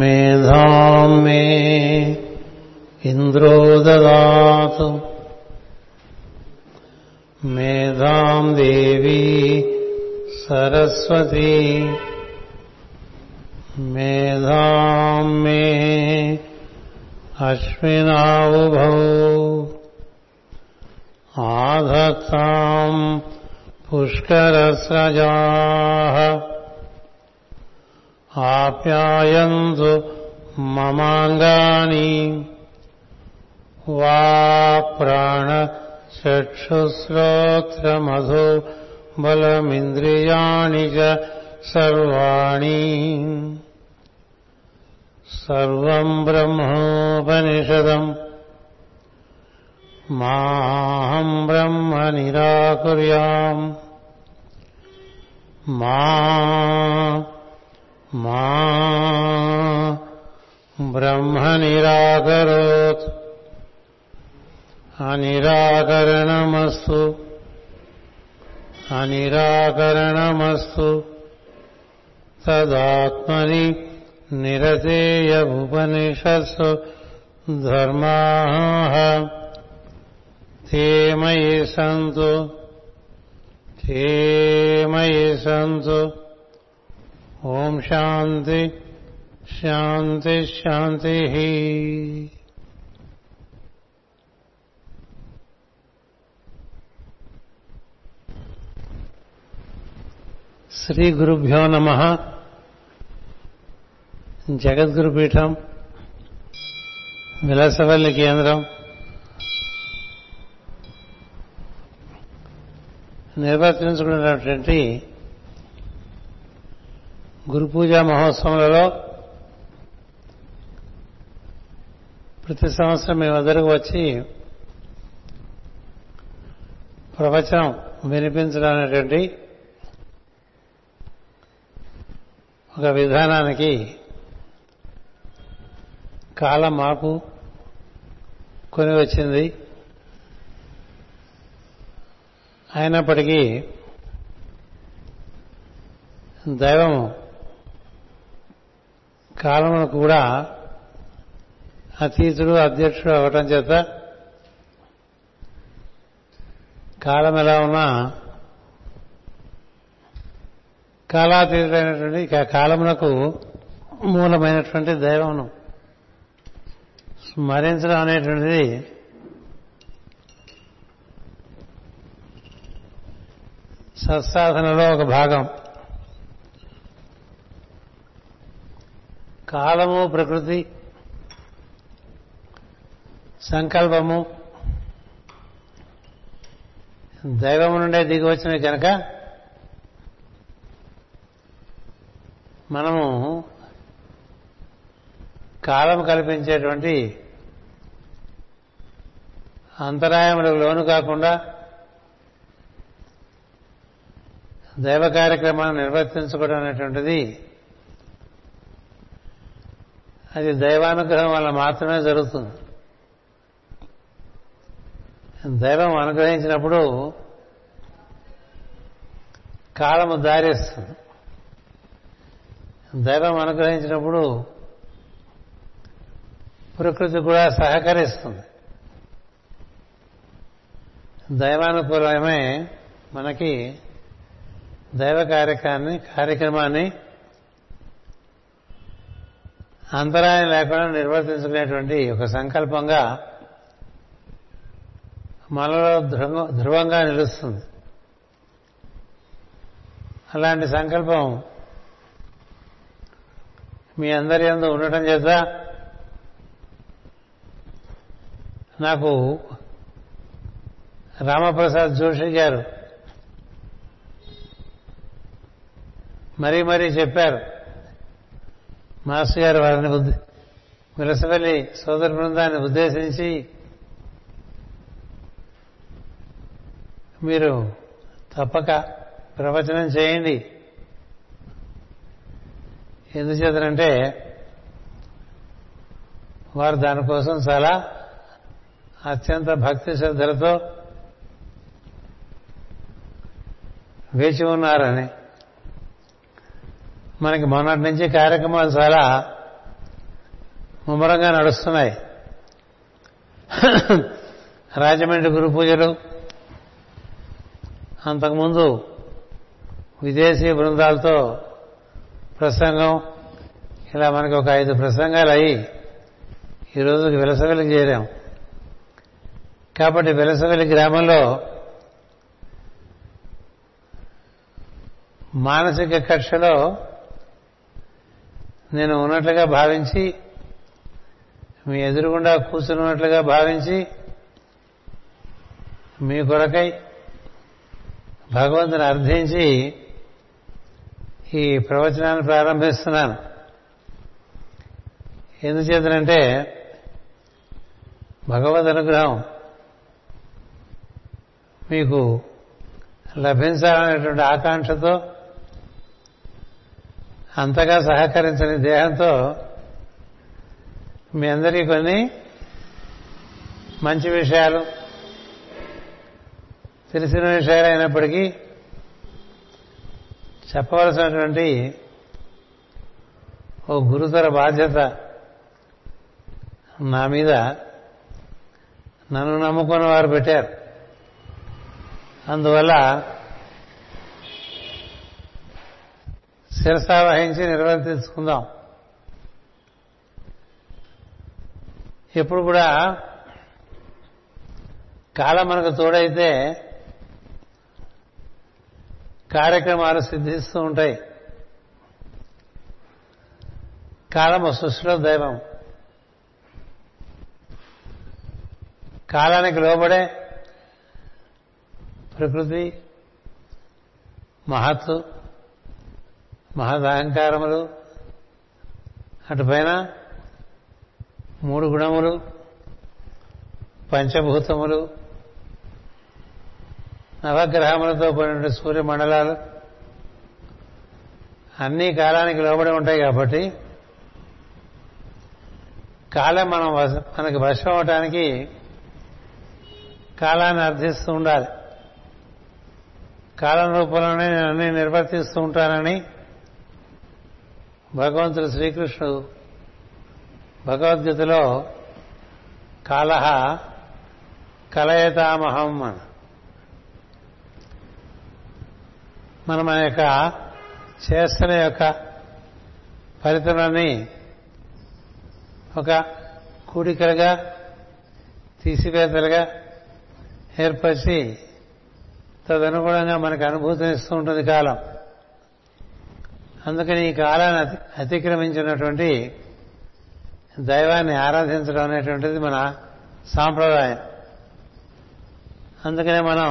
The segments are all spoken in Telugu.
మేధాం మే ఇంద్రో దదాతు మేధాం దేవీ సరస్వతీ మేధాం మే అశ్వినావుభౌ ఆధత్తాం పుష్కరస్రజాః ఆప్యాయంతు మమాంగాని వా ప్రాణచక్షుశ్రోత్రమధో బలమింద్రియాణి చ సర్వాణి సర్వం బ్రహ్మోపనిషదం మాహం బ్రహ్మ నిరాకుర్యాం మా బ్రహ్మ నిరాకరోత్ అనిరాకరణమస్తు అనిరాకరణమస్తు తదాత్మని నిరతేయ ఉపనిషత్సు ధర్మాః తేమయి సంతు ఓం శాంతి శాంతి శాంతి. శ్రీ గురుభ్యో నమః. జగద్గురుపీఠం విలాసవల్లి కేంద్రం నిర్వర్తించుకున్నటువంటి గురు పూజా మహోత్సవంలో ప్రతి సంవత్సరం మేము అందరికి వచ్చి ప్రవచనం వినిపించడం అనేటువంటి ఒక విధానానికి కాలం మార్పు కొని వచ్చింది. అయినప్పటికీ దైవం కాలమును కూడా అతీతుడు అధ్యక్షుడు అవ్వటం చేత కాలం ఎలా ఉన్నా కాలాతీతుడైనటువంటి కాలమునకు మూలమైనటువంటి దైవమును స్మరించడం అనేటువంటిది సత్సాధనలో ఒక భాగం. కాలము, ప్రకృతి, సంకల్పము దైవము నుండే దిగి వచ్చినవి కనుక మనము కాలం కల్పించేటువంటి అంతరాయములకు లోను కాకుండా దైవ కార్యక్రమాన్ని నిర్వర్తించుకోవడం అనేటువంటిది అది దైవానుగ్రహం వల్ల మాత్రమే జరుగుతుంది. దైవం అనుగ్రహించినప్పుడు కాలము దారిస్తుంది, దైవం అనుగ్రహించినప్పుడు ప్రకృతి కూడా సహకరిస్తుంది. దైవానుకూలమే మనకి దైవ కార్యక్రమాన్ని అంతరాయం లేకుండా నిర్వర్తించుకునేటువంటి ఒక సంకల్పంగా మనలో ధృవంగా నిలుస్తుంది. అలాంటి సంకల్పం మీ అందరి యందు ఉండటం చేత నాకు రామప్రసాద్ జోషి గారు మరీ మరీ చెప్పారు. మాస్టర్ గారు వారిని విలసవల్లి సోదర బృందాన్ని ఉద్దేశించి, మీరు తప్పక ప్రవచనం చేయండి, ఎందుచేతనంటే వారు దానికోసం చాలా అత్యంత భక్తి శ్రద్ధలతో వేచి ఉన్నారని. మనకి మొన్నటి నుంచి కార్యక్రమాలు చాలా ముమ్మరంగా నడుస్తున్నాయి. రాజమండ్రి గురు పూజలు, అంతకుముందు విదేశీ బృందాలతో ప్రసంగం, ఇలా మనకి ఒక 5 ప్రసంగాలు అయ్యి ఈరోజుకి వెలసవెలికి చేరాం. కాబట్టి వెలసవెలి గ్రామంలో మానసిక కక్షలో నేను ఉన్నట్లుగా భావించి, మీ ఎదురుగుండా కూర్చున్నట్లుగా భావించి, మీ కొరకై భగవంతుని అర్థించి ఈ ప్రవచనాన్ని ప్రారంభిస్తున్నాను. ఎందుచేతనంటే భగవద్ అనుగ్రహం మీకు లభించాలనేటువంటి ఆకాంక్షతో అంతగా సహకరించని దేహంతో మీ అందరికీ కొన్ని మంచి విషయాలు, తెలిసిన విషయాలు అయినప్పటికీ చెప్పవలసినటువంటి ఓ గురుతర బాధ్యత నా మీద నన్ను నమ్ముకున్న వారు పెట్టారు. అందువల్ల శిరసావహించి నిర్వర్తించుకుందాం. ఎప్పుడు కూడా కాలం మనకు తోడైతే కార్యక్రమాలు సిద్ధిస్తూ ఉంటాయి. కాలము సృష్టిలో దైవం. కాలానికి లోబడే ప్రకృతి మహత్తు, మహదహంకారములు, అటుపైన 3 గుణములు, పంచభూతములు, నవగ్రహములతో కూడిన సూర్యమండలాలు అన్నీ కాలానికి లోబడి ఉంటాయి. కాబట్టి కాలం మనకి వశం అవటానికి కాలాన్ని అర్థిస్తూ ఉండాలి. కాలం రూపంలోనే నేను అన్నీ నిర్వర్తిస్తూ ఉంటానని భగవంతుడు శ్రీకృష్ణుడు భగవద్గీతలో కాలహ కలయతామహం అని మనం మన యొక్క చేస్తున్న యొక్క ఫలితాన్ని ఒక కూడికలుగా, తీసివేతలుగా ఏర్పరిచి తదనుగుణంగా మనకు అనుభూతిని ఇస్తూ ఉంటుంది కాలం. అందుకని ఈ కాలాన్ని అతిక్రమించినటువంటి దైవాన్ని ఆరాధించడం అనేటువంటిది మన సాంప్రదాయం. అందుకనే మనం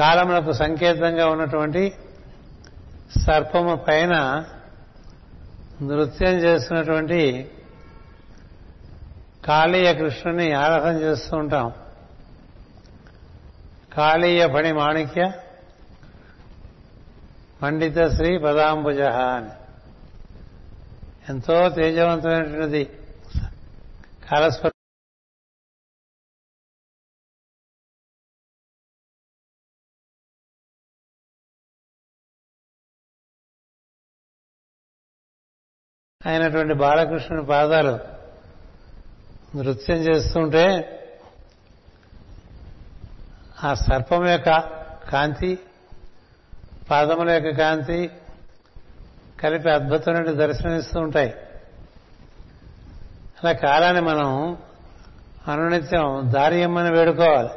కాలములకు సంకేతంగా ఉన్నటువంటి సర్పము పైన నృత్యం చేస్తున్నటువంటి కాళీయ కృష్ణుని ఆరాధన చేస్తూ ఉంటాం. కాళీయ ఫణి మాణిక్య పండిత శ్రీ పదాంబుజ అని ఎంతో తేజవంతమైనటువంటిది కాలస్వర అయినటువంటి బాలకృష్ణుని పాదాలు నృత్యం చేస్తుంటే ఆ సర్పం యొక్క కాంతి, పాదముల యొక్క కాంతి కలిపి అద్భుతమైన దర్శనమిస్తూ ఉంటాయి. అలా కాలాన్ని మనం అనునిత్యం దారియమ్మని వేడుకోవాలి,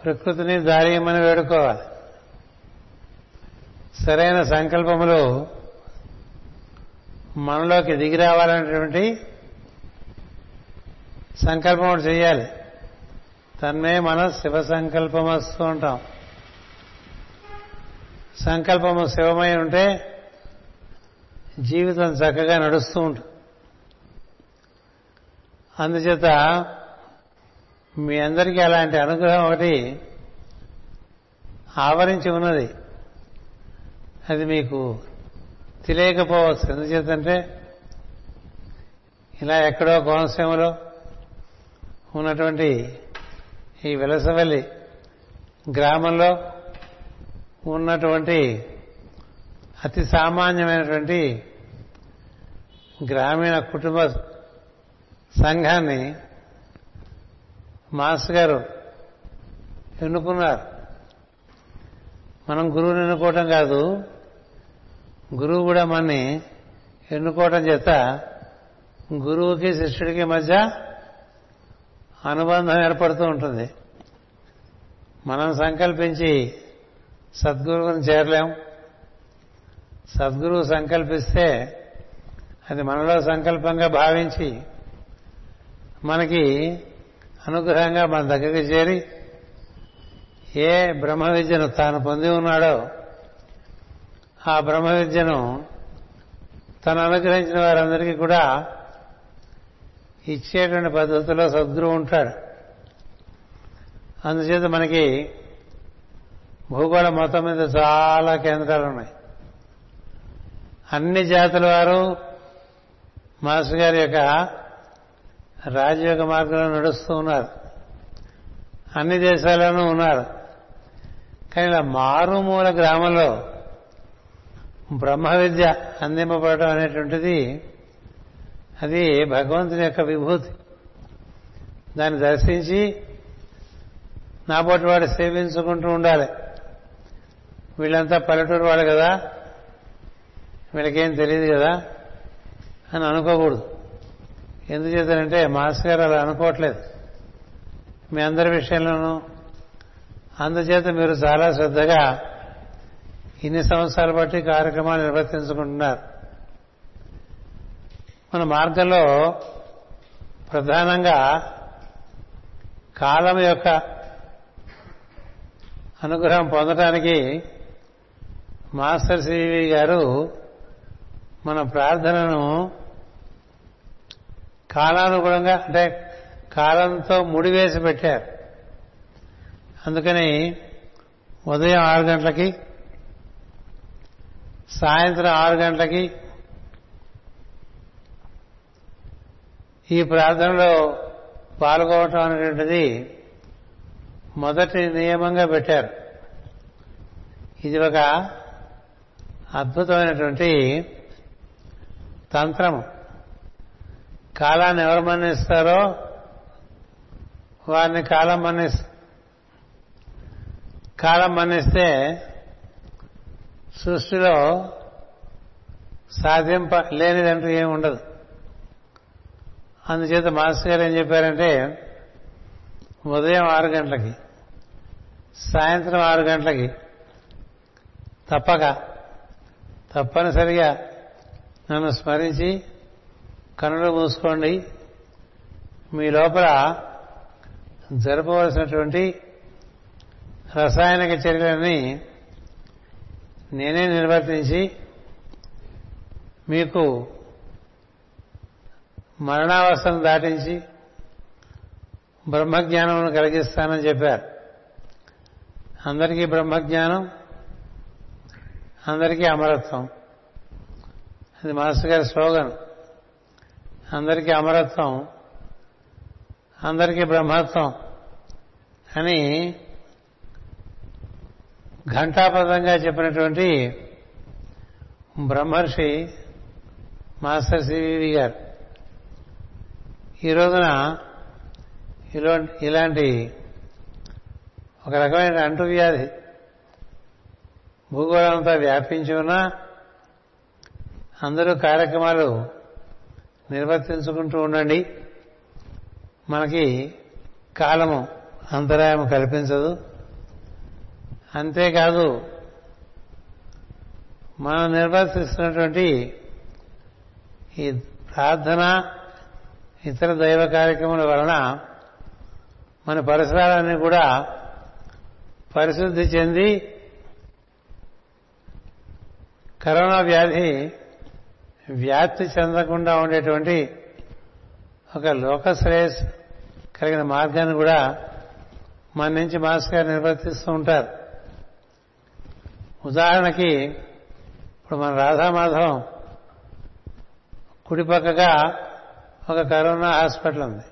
ప్రకృతిని దారియమ్మని వేడుకోవాలి. సరైన సంకల్పములు మనలోకి దిగి రావాలనేటువంటి సంకల్పం ఒకటి చేయాలి. తన్మే మనం శివ సంకల్పం వస్తూ ఉంటాం. సంకల్పము శివమై ఉంటే జీవితం చక్కగా నడుస్తూ ఉంటుంది. అందుచేత మీ అందరికీ అలాంటి అనుగ్రహం ఒకటి ఆవరించి ఉన్నది. అది మీకు తెలియకపోవచ్చు. ఎందుచేతంటే ఇలా ఎక్కడో కోనసీమలో ఉన్నటువంటి ఈ వెలసవెల్లి గ్రామంలో ఉన్నటువంటి అతి సామాన్యమైనటువంటి గ్రామీణ కుటుంబ సంఘాన్ని మాస్టర్ గారు ఎన్నుకున్నారు. మనం గురువుని ఎన్నుకోవటం కాదు, గురువు కూడా మనని ఎన్నుకోవటం చేత గురువుకి శిష్యుడికి మధ్య అనుబంధం ఏర్పడుతూ ఉంటుంది. మనం సంకల్పించి సద్గురువుని చేరలేం, సద్గురువు సంకల్పిస్తే అది మనలో సంకల్పంగా భావించి మనకి అనుగ్రహంగా మన దగ్గరికి చేరి ఏ బ్రహ్మ విద్యను తాను పొంది ఉన్నాడో ఆ బ్రహ్మ విద్యను తను అనుగ్రహించిన వారందరికీ కూడా ఇచ్చేటువంటి పద్ధతిలో సద్గురువు ఉంటాడు. అందుచేత మనకి భూగోళం మొత్తం మీద చాలా కేంద్రాలు ఉన్నాయి. అన్ని జాతుల వారు మాస్టర్ గారి యొక్క రాజయోగ మార్గంలో నడుస్తూ ఉన్నారు, అన్ని దేశాల్లోనూ ఉన్నారు. కానీ ఇలా మారుమూల గ్రామంలో బ్రహ్మ విద్య అందింపబడటం అనేటువంటిది అది భగవంతుని యొక్క విభూతి. దాన్ని దర్శించి నాపోటి వాడు సేవించుకుంటూ ఉండాలి. వీళ్ళంతా పల్లెటూరు వాళ్ళు కదా, వీళ్ళకేం తెలియదు కదా అని అనుకోకూడదు. ఎందుచేతనంటే మాస్టర్ గారు అలా అనుకోవట్లేదు మీ అందరి విషయంలోనూ. అందుచేత మీరు చాలా శ్రద్ధగా ఇన్ని సంవత్సరాలు బట్టి కార్యక్రమాలు నిర్వర్తించుకుంటున్నారు. మన మార్గంలో ప్రధానంగా కాలం యొక్క అనుగ్రహం పొందటానికి మాస్టర్ సివి గారు మన ప్రార్థనను కాలానుగుణంగా అంటే కాలంతో ముడివేసి పెట్టారు. అందుకని ఉదయం 6 గంటలకి, సాయంత్రం 6 గంటలకి ఈ ప్రార్థనలో పాల్గొనటం అనేటువంటిది మొదటి నియమంగా పెట్టారు. ఇది ఒక అద్భుతమైనటువంటి తంత్రము. కాలాన్ని ఎవరు మన్నిస్తారో వారిని కాలం మన్నిస్తే సృష్టిలో సాధింపలేనిదంటూ ఏమి ఉండదు. అందుచేత మాస్టర్ గారు ఏం చెప్పారంటే ఉదయం 6 గంటలకి, సాయంత్రం 6 గంటలకి తప్పనిసరిగా నన్ను స్మరించి కనులు మూసుకోండి. మీ లోపల జరపవలసినటువంటి రసాయనిక చర్యలని నేనే నిర్వర్తించి మీకు మరణావస్థను దాటించి బ్రహ్మజ్ఞానమును కలిగిస్తానని చెప్పారు. అందరికీ బ్రహ్మజ్ఞానం, అందరికీ అమరత్వం. అది మాస్టర్ గారి స్లోగన్. అందరికీ అమరత్వం, అందరికీ బ్రహ్మత్వం అని ఘంటాపదంగా చెప్పినటువంటి బ్రహ్మర్షి మాస్టర్ సివివి గారు ఈ రోజున ఇలాంటి ఒక రకమైన అంటువ్యాధి భూగోళంతో వ్యాపించి ఉన్నా అందరూ కార్యక్రమాలు నిర్వర్తించుకుంటూ ఉండండి. మనకి కాలము అంతరాయం కల్పించదు. అంతేకాదు మనం నిర్వర్తిస్తున్నటువంటి ఈ ప్రార్థన ఇతర దైవ కార్యక్రమాల వలన మన పరిసరాలన్నీ కూడా పరిశుద్ధి చెంది కరోనా వ్యాధి వ్యాప్తి చెందకుండా ఉండేటువంటి ఒక లోకశ్రేయస్ కలిగిన మార్గాన్ని కూడా మన నుంచి మాస్టర్ గారు నిర్వర్తిస్తూ ఉంటారు. ఉదాహరణకి ఇప్పుడు మన రాధామాధవం కుడిపక్కగా ఒక కరోనా హాస్పిటల్ ఉంది,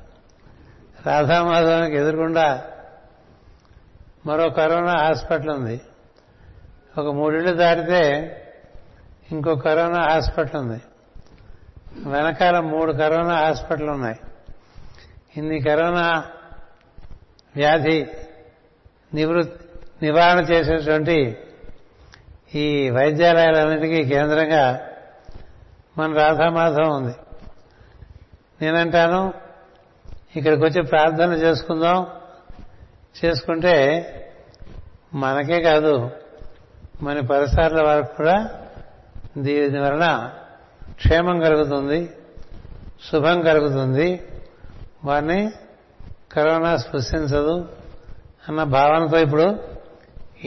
రాధామాధవానికి ఎదురుకుండా మరో కరోనా హాస్పిటల్ ఉంది, ఒక 3 ఇళ్ళు దాటితే ఇంకో కరోనా హాస్పిటల్ ఉంది, వెనకాల 3 కరోనా హాస్పిటల్ ఉన్నాయి. ఇన్ని కరోనా వ్యాధి నివారణ చేసేటువంటి ఈ వైద్యాలయాలన్నిటికీ కేంద్రంగా మన రాధామాధవం ఉంది. నేనంటాను ఇక్కడికి వచ్చి ప్రార్థన చేసుకుందాం, చేసుకుంటే మనకే కాదు మన పరిసరాల వరకు కూడా దీని వలన క్షేమం కలుగుతుంది, శుభం కలుగుతుంది, వారిని కరోనా స్పృశించదు అన్న భావనతో ఇప్పుడు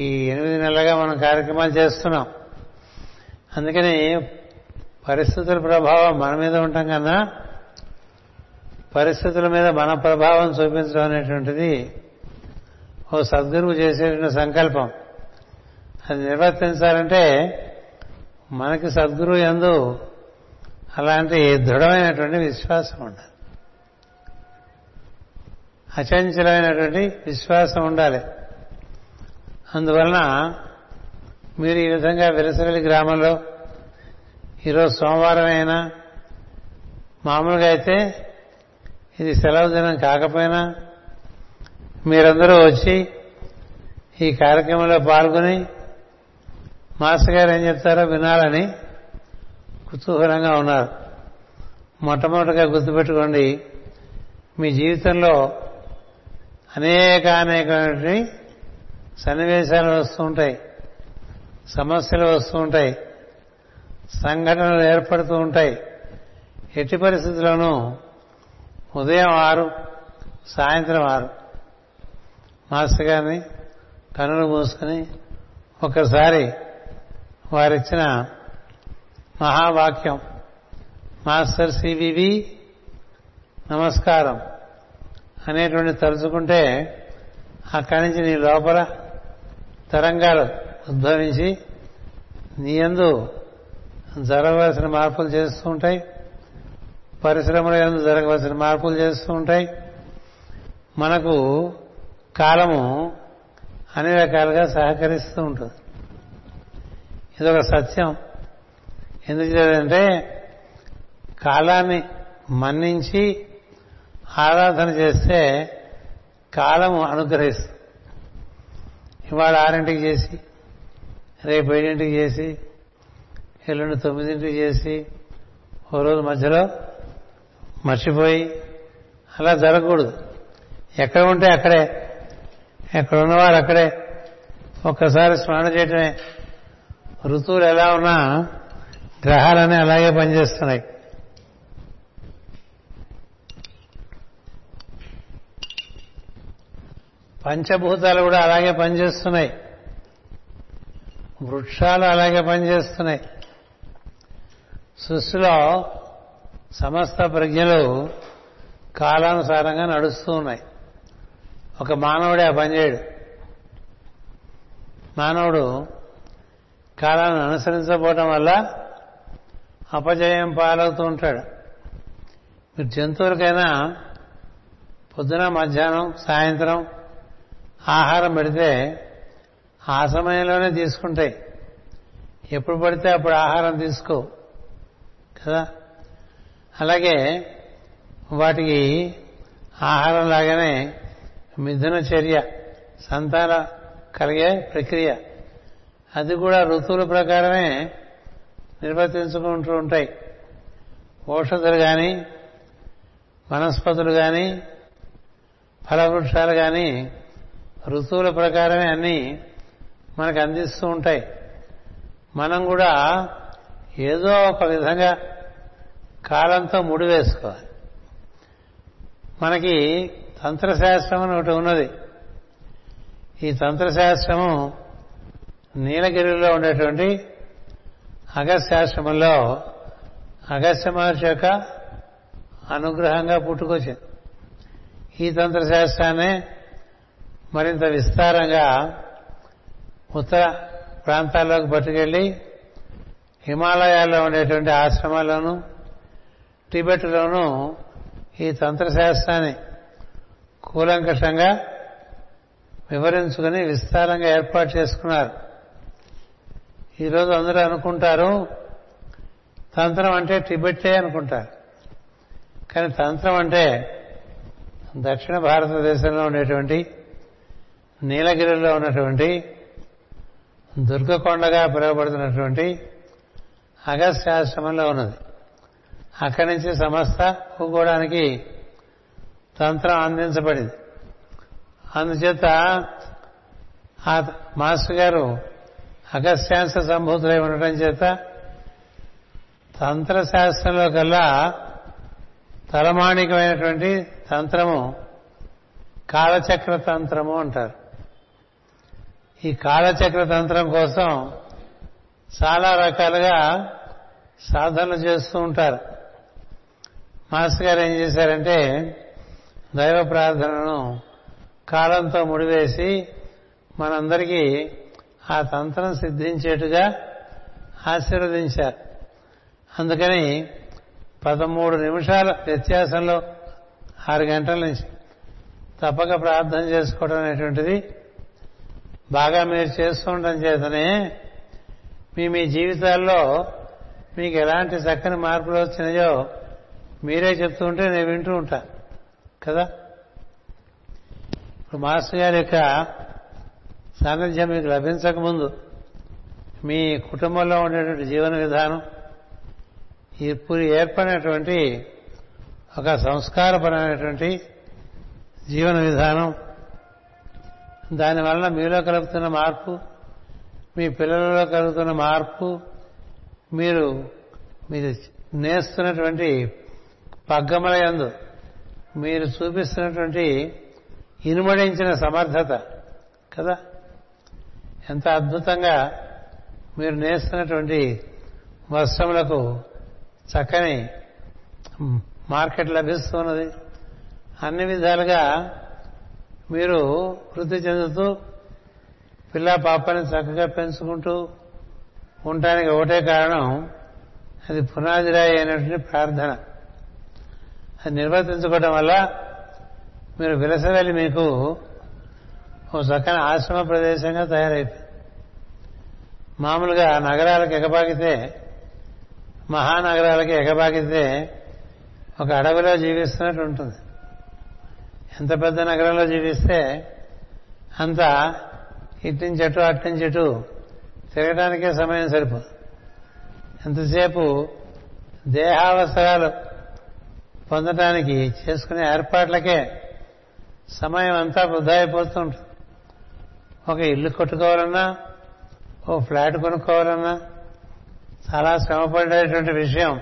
ఈ 8 నెలలుగా మనం కార్యక్రమాలు చేస్తున్నాం. అందుకని పరిస్థితుల ప్రభావం మన మీద ఉంటాం కన్నా పరిస్థితుల మీద మన ప్రభావం చూపించడం అనేటువంటిది ఓ సద్గురువు చేసేటువంటి సంకల్పం. అది నిర్వర్తించాలంటే మనకి సద్గురువు యందు అలాంటి దృఢమైనటువంటి విశ్వాసం ఉండాలి, అచంచలమైనటువంటి విశ్వాసం ఉండాలి. అందువలన మీరు ఈ విధంగా వెలసవెల్లి గ్రామంలో ఈరోజు సోమవారం అయినా, మామూలుగా అయితే ఇది సెలవు దినం కాకపోయినా మీరందరూ వచ్చి ఈ కార్యక్రమంలో పాల్గొని మాస్టర్ గారు ఏం చెప్తారో వినాలని కుతూహలంగా ఉన్నారు. మొట్టమొదటిగా గుర్తుపెట్టుకోండి, మీ జీవితంలో అనేకమైనటువంటి సన్నివేశాలు వస్తూ ఉంటాయి, సమస్యలు వస్తూ ఉంటాయి, సంఘటనలు ఏర్పడుతూ ఉంటాయి. ఎట్టి పరిస్థితుల్లోనూ ఉదయం 6 సాయంత్రం 6 మాస్టర్ గారిని కనులు మూసుకుని ఒక్కసారి వారిచ్చిన మహావాక్యం మాస్టర్ సివివి నమస్కారం అనేటువంటి తలుచుకుంటే అక్కడి నుంచి నీ లోపల తరంగాలు ఉద్భవించి నీ యందు జరగవలసిన మార్పులు చేస్తూ ఉంటాయి, పరిశ్రమల యందు జరగవలసిన మార్పులు చేస్తూ ఉంటాయి. మనకు కాలము అన్ని రకాలుగా సహకరిస్తూ ఉంటుంది. ఇదొక సత్యం. ఎందుకు చేయాలంటే కాలాన్ని మన్నించి ఆరాధన చేస్తే కాలము అనుగ్రహిస్తుంది. ఇవాళ 6 గంటలకు చేసి, రేపు 7 గంటలకు చేసి, ఎల్లుండి 9 గంటలకు చేసి, ఓ రోజు మధ్యలో మర్చిపోయి అలా జరగకూడదు. ఎక్కడ ఉంటే అక్కడే, ఎక్కడ ఉన్నవారు అక్కడే ఒక్కసారి స్మరణ చేయటమే. ఋతువులు ఎలా ఉన్నా గ్రహాలన్నీ అలాగే పనిచేస్తున్నాయి. పంచభూతాలు కూడా అలాగే పనిచేస్తున్నాయి, వృక్షాలు అలాగే పనిచేస్తున్నాయి. సృష్టిలో సమస్త ప్రజ్ఞలు కాలానుసారంగా నడుస్తూ ఉన్నాయి. ఒక మానవుడే ఆ పనిచేయడు. మానవుడు కాలాన్ని అనుసరించకపోవడం వల్ల అపజయం పాలవుతూ ఉంటాడు. మీరు జంతువులకైనా పొద్దున, మధ్యాహ్నం, సాయంత్రం ఆహారం పెడితే ఆ సమయంలోనే తీసుకుంటాయి. ఎప్పుడు పడితే అప్పుడు ఆహారం తీసుకో కదా. అలాగే వాటికి ఆహారం లాగానే మిథున చర్య, సంతాన కలిగే ప్రక్రియ, అది కూడా ఋతువుల ప్రకారమే నిర్వర్తించుకుంటూ ఉంటాయి. ఔషధులు కానీ, వనస్పతులు కానీ, ఫలవృక్షాలు కానీ ఋతువుల ప్రకారమే అన్నీ మనకు అందిస్తూ ఉంటాయి. మనం కూడా ఏదో ఒక విధంగా కాలంతో ముడివేసుకోవాలి. మనకి తంత్రశాస్త్రం అని ఒకటి ఉన్నది. ఈ తంత్రశాస్త్రము నీలగిరిలో ఉండేటువంటి అగస్త్యాశ్రమంలో అగస్త్య మహర్షి యొక్క అనుగ్రహంగా పుట్టుకొచ్చింది. ఈ తంత్రశాస్త్రాన్ని మరింత విస్తారంగా ఉత్తర ప్రాంతాల్లోకి పట్టుకెళ్ళి హిమాలయాల్లో ఉండేటువంటి ఆశ్రమాల్లోనూ, టిబెట్లోనూ ఈ తంత్రశాస్త్రాన్ని కూలంకషంగా వివరించుకుని విస్తారంగా ఏర్పాటు చేసుకున్నారు. ఈరోజు అందరూ అనుకుంటారు తంత్రం అంటే టిబెట్టే అనుకుంటారు, కానీ తంత్రం అంటే దక్షిణ భారతదేశంలో ఉండేటువంటి నీలగిరిలో ఉన్నటువంటి దుర్గకొండగా పిలువబడుతున్నటువంటి అగస్త్యాశ్రమంలో ఉన్నది. అక్కడి నుంచి సమస్త భూగోళానికి తంత్రం అందించబడింది. అందుచేత ఆ మాస్టర్ గారు అగస్త్యాంశ సంభూతులై ఉండటం చేత తంత్రశాస్త్రంలో కల్లా తలమాణికమైనటువంటి తంత్రము కాలచక్ర తంత్రము అంటారు. ఈ కాలచక్ర తంత్రం కోసం చాలా రకాలుగా సాధనలు చేస్తూ ఉంటారు. మాస్టర్ గారు ఏం చేశారంటే దైవ ప్రార్థనను కాలంతో ముడివేసి మనందరికీ ఆ తంత్రం సిద్ధించేట్టుగా ఆశీర్వదించారు. అందుకని 13 నిమిషాల వ్యత్యాసంలో 6 గంటల నుంచి తప్పక ప్రార్థన చేసుకోవడం అనేటువంటిది బాగా మీరు చేస్తూ ఉండటం చేతనే మీ జీవితాల్లో మీకు ఎలాంటి చక్కని మార్పులు వచ్చినాయో మీరే చెప్తూ ఉంటే నేను వింటూ ఉంటా కదా. ఇప్పుడు మాస్టర్ గారి యొక్క సాన్నిధ్యం మీకు లభించకముందు మీ కుటుంబంలో ఉండేటువంటి జీవన విధానం, ఇప్పుడు ఏర్పడినటువంటి ఒక సంస్కారపరమైనటువంటి జీవన విధానం, దానివల్ల మీలో కలుగుతున్న మార్పు, మీ పిల్లలలో కలుగుతున్న మార్పు, మీరు నేస్తున్నటువంటి పగ్గముల యందు మీరు చూపిస్తున్నటువంటి ఇనుమడించిన సమర్థత కదా, ఎంత అద్భుతంగా మీరు నేస్తున్నటువంటి వస్త్రములకు చక్కని మార్కెట్ లభిస్తున్నది. అన్ని విధాలుగా మీరు వృద్ధి చెందుతూ పిల్ల పాపని చక్కగా పెంచుకుంటూ ఉండటానికి ఒకటే కారణం అది పునాదిరాయి అయినటువంటి ప్రార్థన. అది నిర్వర్తించుకోవడం వల్ల మీరు విలసవెళ్ళి మీకు ఒక చక్కని ఆశ్రమ ప్రదేశంగా తయారైపోయింది. మామూలుగా నగరాలకు ఎగబాకితే, మహానగరాలకి ఎగబాకితే ఒక అడవిలో జీవిస్తున్నట్టు ఉంటుంది. ఎంత పెద్ద నగరంలో జీవిస్తే అంత ఇట్టించి చెట్టు అట్టించి చెట్టు తిరగడానికే సమయం సరిపోదు. ఎంతసేపు దేహావసరాలు పొందడానికి చేసుకునే ఏర్పాట్లకే సమయం అంతా వృధా అయిపోతూ ఉంటుంది. ఒక ఇల్లు కట్టుకోవాలన్నా, ఓ ఫ్లాట్ కొనుక్కోవాలన్నా చాలా శ్రమపడేటువంటి విషయం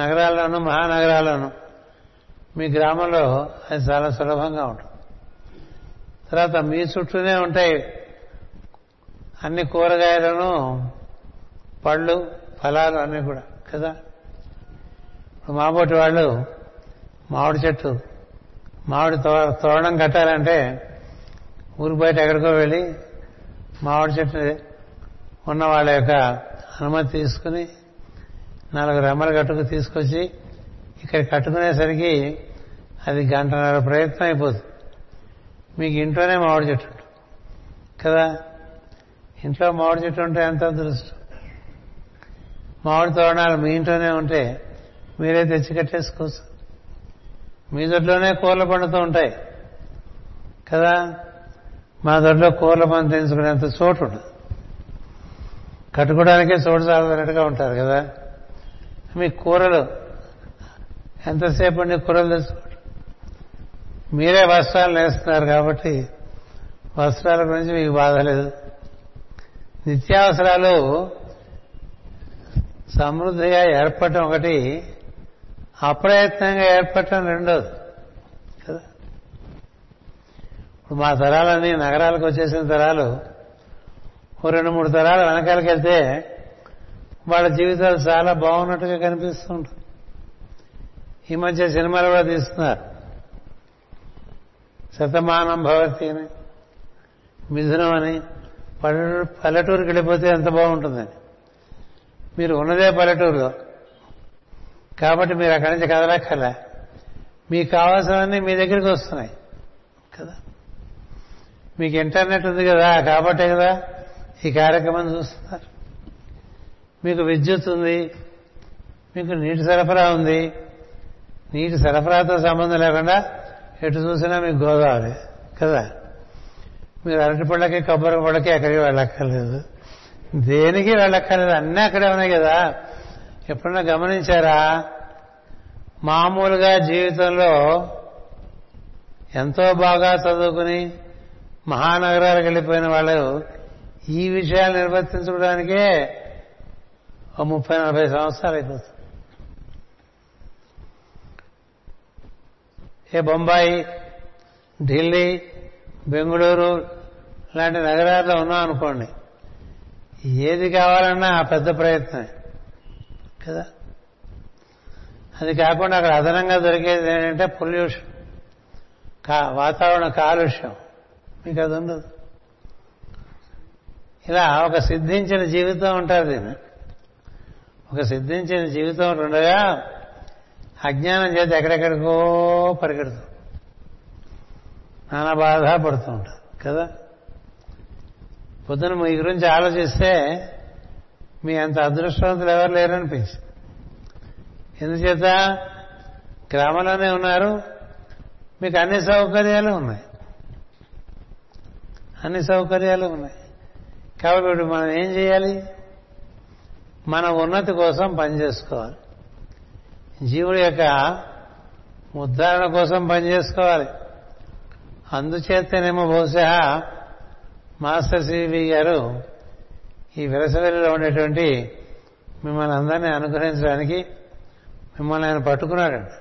నగరాల్లోనూ మహానగరాల్లోనూ. మీ గ్రామంలో అది చాలా సులభంగా ఉంటుంది. తర్వాత మీ చుట్టూనే ఉంటాయి అన్ని కూరగాయలను, పళ్ళు, ఫలాలు అన్నీ కూడా కదా. ఇప్పుడు మాబోటి వాళ్ళు మామిడి చెట్టు, మామిడి తోరణం కట్టాలంటే ఊరు బయట ఎక్కడికో వెళ్ళి మామిడి చెట్టు ఉన్న వాళ్ళ యొక్క అనుమతి తీసుకుని 4 రెమ్మలు కట్టుకు తీసుకొచ్చి ఇక్కడ కట్టుకునేసరికి అది 1.5 గంటల ప్రయత్నం అయిపోతుంది. మీకు ఇంట్లోనే మామిడి చెట్టు కదా. ఇంట్లో మామిడి చెట్టు ఉంటే ఎంత అదృష్టం. మామిడి తోరణాలు మీ ఇంట్లోనే ఉంటే మీరే తెచ్చి కట్టేసుకోవచ్చు. మీ దొడ్లోనే కూరలు పండుతూ ఉంటాయి కదా. మా దొడ్లో కూరలు పండు తెంచుకునేంత చోటు ఉండదు, కట్టుకోవడానికే చోటు సాగుతున్నట్టుగా ఉంటారు కదా. మీ కూరలు ఎంతసేపు అండి కూరలు తెచ్చుకోవడం. మీరే వస్త్రాలు నేస్తున్నారు కాబట్టి వస్త్రాల గురించి మీకు బాధ లేదు. నిత్యావసరాలు సమృద్ధిగా ఏర్పడటం ఒకటి, అప్రయత్నంగా ఏర్పడటం రెండోది కదా. ఇప్పుడు మా తరాలన్నీ నగరాలకు వచ్చేసిన తరాలు, 2-3 తరాలు వెనకాలకి వెళ్తే వాళ్ళ జీవితాలు చాలా బాగున్నట్టుగా కనిపిస్తూ ఉంటాయి. ఈ మధ్య సినిమాలు కూడా తీస్తున్నారు. శతమానం భవతి అని, మిథునం అని, పల్లెటూరుకి వెళ్ళిపోతే ఎంత బాగుంటుందని. మీరు ఉన్నదే పల్లెటూరులో కాబట్టి మీరు అక్కడి నుంచి కదలక్కర్లే, మీకు కావాల్సినవన్నీ మీ దగ్గరికి వస్తున్నాయి కదా. మీకు ఇంటర్నెట్ ఉంది కదా, కాబట్టే కదా ఈ కార్యక్రమం చూస్తున్నారు. మీకు విద్యుత్ ఉంది, మీకు నీటి సరఫరా ఉంది. నీటి సరఫరాతో సంబంధం లేకుండా ఎటు చూసినా మీకు గోదావరి కదా. మీరు అరటి పళ్ళకి కొబ్బరి పళ్ళకి ఎక్కడికి వెళ్ళక్కర్లేదు, దేనికి వెళ్ళక్కర్లేదు, అన్నీ అక్కడే ఉన్నాయి కదా. ఎప్పుడన్నా గమనించారా, మామూలుగా జీవితంలో ఎంతో బాగా చదువుకుని మహానగరాలకు వెళ్ళిపోయిన వాళ్ళు ఈ విషయాలు నిర్వర్తించుకోవడానికే 30-40 సంవత్సరాలు అయిపోతుంది. బొంబాయి, ఢిల్లీ, బెంగళూరు లాంటి నగరాల్లో ఉన్నాం అనుకోండి, ఏది కావాలన్నా పెద్ద ప్రయత్నమే కదా. అది కాకుండా అక్కడ అదనంగా దొరికేది ఏంటంటే పొల్యూషన్, వాతావరణ కాలుష్యం. మీకు అది ఉండదు. ఇలా ఒక సిద్ధించిన జీవితం ఉంటారు. దీన్ని ఒక సిద్ధించిన జీవితం ఉండగా అజ్ఞానం చేత ఎక్కడెక్కడికో పరిగెడుతూ నానా బాధ పడుతూ ఉంటారు కదా. పొద్దున మీ గురించి ఆలోచిస్తే మీ అంత అదృష్టవంతులు ఎవరు లేరనిపించింది. ఎందుచేత గ్రామంలోనే ఉన్నారు, మీకు అన్ని సౌకర్యాలు ఉన్నాయి. కాబట్టి ఇప్పుడు మనం ఏం చేయాలి? మన ఉన్నతి కోసం పనిచేసుకోవాలి, జీవుడి యొక్క ఉద్ధరణ కోసం పనిచేసుకోవాలి. అందుచేతనేమో బహుశా మాస్టర్ సివి గారు ఈ విరసవెల్లిలో ఉండేటువంటి మిమ్మల్ని అందరినీ అనుగ్రహించడానికి మిమ్మల్ని ఆయన పట్టుకున్నాడండి.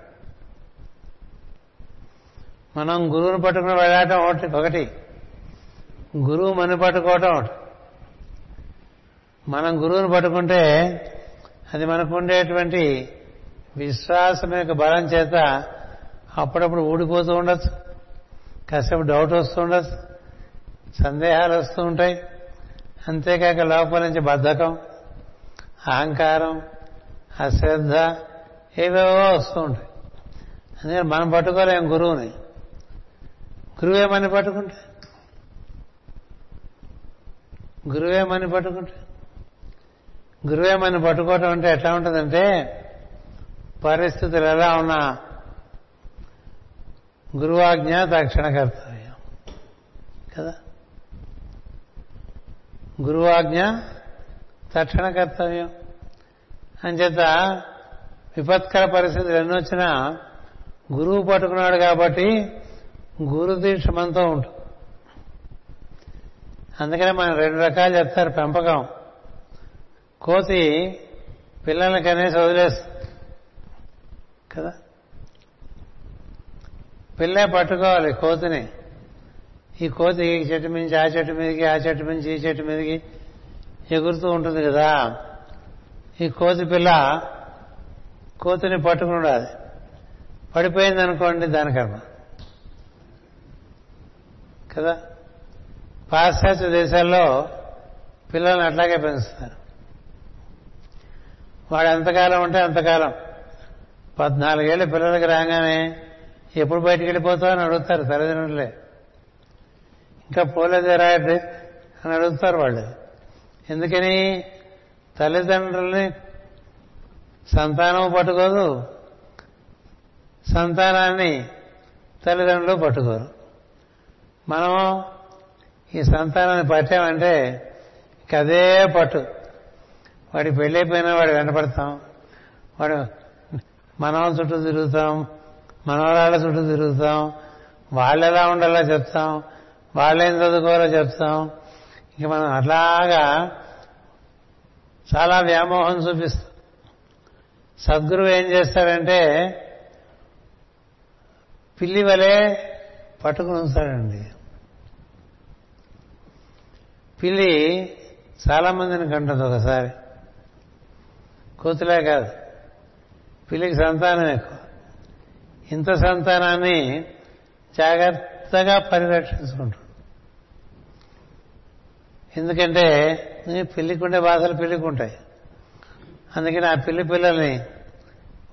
మనం గురువుని పట్టుకుని వెళ్ళటం ఒకటి, గురువు మనం పట్టుకోవటం ఒకటి. మనం గురువుని పట్టుకుంటే అది మనకుండేటువంటి విశ్వాసం యొక్క బలం చేత అప్పుడప్పుడు ఊడిపోతూ ఉండొచ్చు, కాసేపు డౌట్ వస్తూ ఉండొచ్చు, సందేహాలు వస్తూ ఉంటాయి. అంతేకాక లోపల నుంచి బద్ధకం, అహంకారం, అశ్రద్ధ ఏవేవో వస్తూ ఉంటాయి. అందుకని మనం పట్టుకోలేం గురువుని, గురువేమని పట్టుకోవటం అంటే ఎట్లా ఉంటుందంటే, పరిస్థితులు ఎలా ఉన్నా గురువాజ్ఞ తక్షణ కర్తవ్యం కదా. గురువాజ్ఞ తక్షణ కర్తవ్యం అంచేత విపత్కర పరిస్థితులు ఎన్నొచ్చినా గురువు పట్టుకున్నాడు కాబట్టి గురుదీక్ష మనతో ఉంటుంది. అందుకనే మనం 2 రకాలు చెప్తారు పెంపకం. కోతి పిల్లల్ని కనేసి వదిలేస్తుంది కదా, పిల్లే పట్టుకోవాలి కోతిని. ఈ కోతి చెట్టు మించి ఆ చెట్టు మీదకి, ఆ చెట్టు మించి ఈ చెట్టు మీదకి ఎగురుతూ ఉంటుంది కదా. ఈ కోతి పిల్ల కోతిని పట్టుకుని ఉండాలి. పడిపోయిందనుకోండి దానికర్మ కదా. పాశ్చాత్య దేశాల్లో పిల్లల్ని అట్లాగే పెంచుతారు. వాడు ఎంతకాలం ఉంటే అంతకాలం, 14 ఏళ్ళు పిల్లలకి రాగానే ఎప్పుడు బయటికి వెళ్ళిపోతావు అని అడుగుతారు తల్లిదండ్రులే. ఇంకా పోలేదేరా అని అడుగుతారు వాళ్ళు. ఎందుకని? తల్లిదండ్రుల్ని సంతానం పట్టుకోదు, సంతానాన్ని తల్లిదండ్రులు పట్టుకోరు. మనము ఈ సంతానాన్ని పట్టామంటే అదే పట్టు. వాడి పెళ్ళైపోయినా వాడు వెంటపడతాం, వాడు మనవాళ్ళ చుట్టూ తిరుగుతాం, మనవరాళ్ళ చుట్టూ తిరుగుతాం, వాళ్ళు ఎలా ఉండాలో చెప్తాం, వాళ్ళేం చదువుకోవాలో చెప్తాం. ఇంక మనం అట్లాగా చాలా వ్యామోహం చూపిస్తాం. సద్గురువు ఏం చేస్తాడంటే పిల్లి వలే పట్టుకుని ఉంచాడండి. పిల్లి చాలా మందిని కంటుంది ఒకసారి, కోతులే కాదు పిల్లికి సంతానం ఎక్కువ. ఇంత సంతానాన్ని జాగ్రత్తగా పరిరక్షించుకుంటాడు. ఎందుకంటే పిల్లికుండే బాధలు పిల్లికుంటాయి. అందుకని ఆ పిల్లి పిల్లల్ని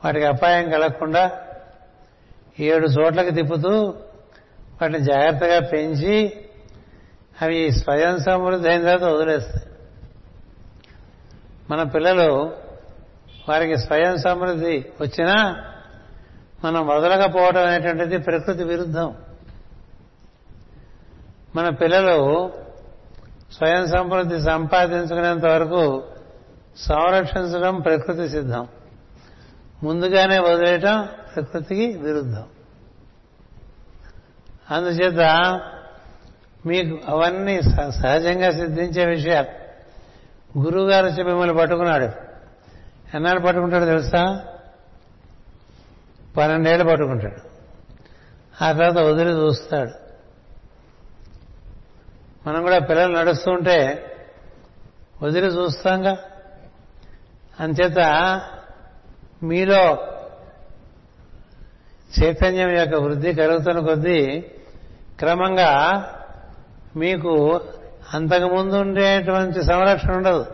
వాటికి అపాయం కలగకుండా 7 చోట్లకి తిప్పుతూ వాటిని జాగ్రత్తగా పెంచి అవి స్వయం సమృద్ధి అయిన తర్వాత వదిలేస్తాయి. మన పిల్లలు వారికి స్వయం సమృద్ధి వచ్చినా మనం వదలకపోవడం అనేటువంటిది ప్రకృతి విరుద్ధం. మన పిల్లలు స్వయం సంపృద్ధి సంపాదించుకునేంత వరకు సంరక్షించడం ప్రకృతి సిద్ధం, ముందుగానే వదిలేయటం ప్రకృతికి విరుద్ధం. అందుచేత మీకు అవన్నీ సహజంగా సిద్ధించే విషయాలు. గురువు గారు వచ్చి మిమ్మల్ని పట్టుకున్నాడు, ఎన్నాళ్ళు పట్టుకుంటాడు తెలుసా? 12 ఏళ్ళు పట్టుకుంటాడు. ఆ తర్వాత వదిలి చూస్తాడు. మనం కూడా పిల్లలు నడుస్తూ ఉంటే వదిలి చూస్తాంగా. అంచేత మీలో చైతన్యం యొక్క వృద్ధి కలుగుతున్న కొద్దీ క్రమంగా మీకు అంతకుముందు ఉండేటువంటి సంరక్షణ ఉండదు.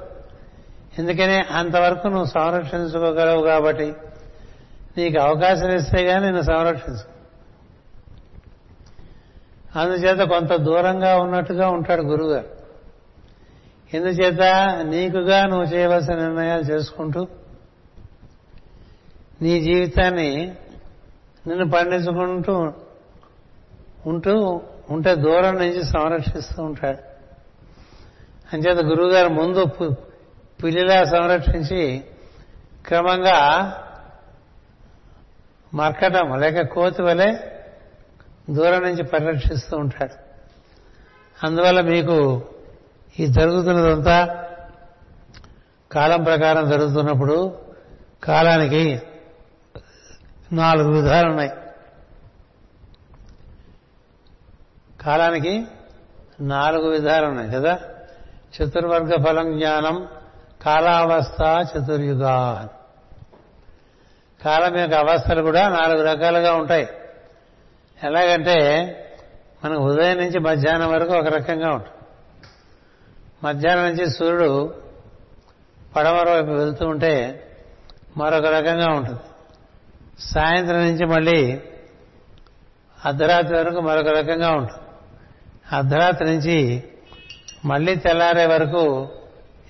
ఎందుకనే అంతవరకు నువ్వు సంరక్షించుకోగలవు కాబట్టి నీకు అవకాశం ఇస్తే కానీ నిన్ను సంరక్షించు. అందుచేత కొంత దూరంగా ఉన్నట్టుగా ఉంటాడు గురువుగారు. ఎందుచేత నీకుగా నువ్వు చేయవలసిన నిర్ణయాలు చేసుకుంటూ నీ జీవితాన్ని నిన్ను పండించుకుంటూ ఉంటే దూరం నుంచి సంరక్షిస్తూ ఉంటాడు. అంచేత గురువుగారు ముందు పిల్లిలా సంరక్షించి క్రమంగా మరకటం లేక కోతి వలె దూరం నుంచి పరిరక్షిస్తూ ఉంటాడు. అందువల్ల మీకు ఈ జరుగుతున్నదంతా కాలం ప్రకారం జరుగుతున్నప్పుడు కాలానికి 4 విధాలున్నాయి. కాలానికి 4 విధాలున్నాయి కదా. చతుర్వర్గ ఫలం జ్ఞానం కాలావస్థ చతుర్యుగా. కాలం యొక్క అవస్థలు కూడా 4 రకాలుగా ఉంటాయి. ఎలాగంటే మనకు ఉదయం నుంచి మధ్యాహ్నం వరకు ఒక రకంగా ఉంటుంది. మధ్యాహ్నం నుంచి సూర్యుడు పడమర వైపు వెళ్తూ ఉంటే మరొక రకంగా ఉంటుంది. సాయంత్రం నుంచి మళ్ళీ అర్ధరాత్రి వరకు మరొక రకంగా ఉంటుంది. అర్ధరాత్రి నుంచి మళ్ళీ తెల్లారే వరకు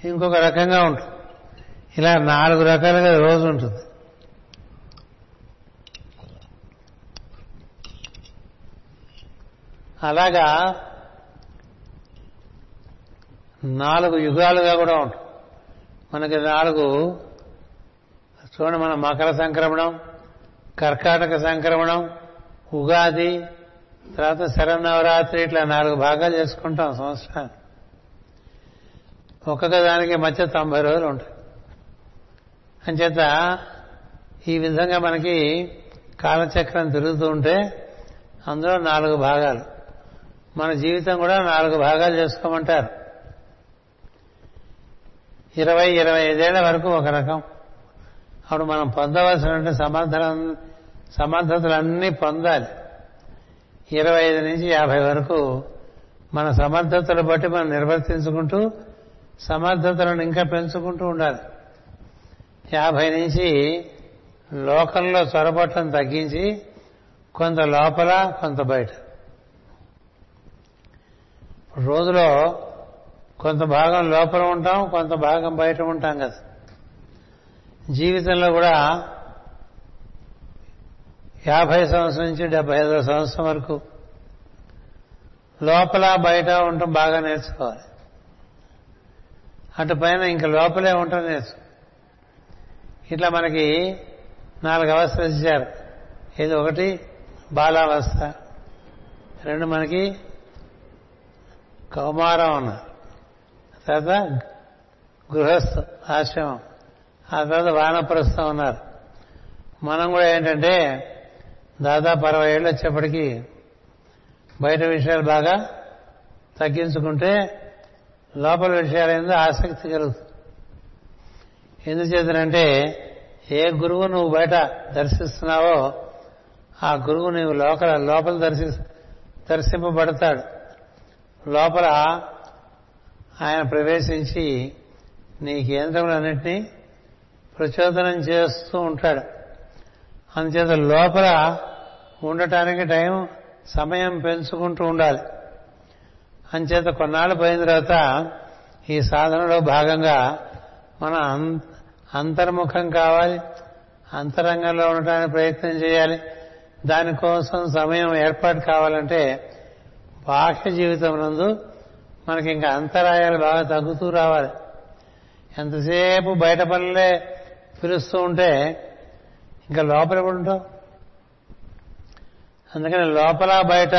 ఇంకొక రకంగా ఉంటుంది. ఇలా 4 రకాలుగా రోజు ఉంటుంది. అలాగా 4 యుగాలుగా కూడా ఉంటాం. మనకి 4 చూడండి, మన మకర సంక్రమణం, కర్కాటక సంక్రమణం, ఉగాది, తర్వాత శరన్నవరాత్రి, ఇట్లా 4 భాగాలు చేసుకుంటాం సంవత్సరాన్ని. ఒక్కొక్క దానికి మధ్య 90 రోజులు ఉంటాయి. అంచేత ఈ విధంగా మనకి కాలచక్రం తిరుగుతూ ఉంటే అందులో 4 భాగాలు. మన జీవితం కూడా 4 భాగాలు చేసుకోమంటారు. 20-25 ఏళ్ల వరకు ఒక రకం. అప్పుడు మనం పొందవలసిన సమర్థతలన్నీ పొందాలి. 25 నుంచి 50 వరకు మన సమర్థతలు బట్టి మనం నిర్వర్తించుకుంటూ సమర్థతలను ఇంకా పెంచుకుంటూ ఉండాలి. 50 నుంచి లోకంలో చొరబట్టం తగ్గించి కొంత లోపల కొంత బయట, రోజులో కొంత భాగం లోపల ఉంటాం, కొంత భాగం బయట ఉంటాం కదా. జీవితంలో కూడా 50 సంవత్సరం నుంచి 75 సంవత్సరం వరకు లోపల బయట ఉండటం బాగా నేర్చుకోవాలి. అటు పైన ఇంక లోపలే ఉండటం నేర్చుకో. ఇట్లా మనకి 4 అవస్థలు ఇచ్చారు. ఇది ఒకటి బాలావస్థ, 2 మనకి కౌమారం ఉన్నారు, తర్వాత గృహస్థ ఆశ్రమం, ఆ తర్వాత వానప్రస్థం ఉన్నారు. మనం కూడా ఏంటంటే దాదాపు 60 ఏళ్ళు వచ్చేప్పటికీ బయట విషయాలు బాగా తగ్గించుకుంటే లోపల విషయాలు ఏందో ఆసక్తి కలుగుతుంది. ఎందుచేతనంటే ఏ గురువు నువ్వు బయట దర్శిస్తున్నావో ఆ గురువు నీవు లోపల దర్శింపబడతాడు. లోపల ఆయన ప్రవేశించి నీ కేంద్రములన్నింటినీ ప్రచోదనం చేస్తూ ఉంటాడు. అందుచేత లోపల ఉండటానికి సమయం పెంచుకుంటూ ఉండాలి. అందుచేత కొన్నాళ్ళు పోయిన తర్వాత ఈ సాధనలో భాగంగా మనం అంతర్ముఖం కావాలి, అంతరంగంలో ఉండటానికి ప్రయత్నం చేయాలి. దానికోసం సమయం ఏర్పాటు కావాలంటే బాహ్య జీవితం నందు మనకి ఇంకా అంతరాయాలు బాగా తగ్గుతూ రావాలి. ఎంతసేపు బయట పనులే పిలుస్తూ ఉంటే ఇంకా లోపల కూడా ఉంటాం. అందుకని లోపల బయట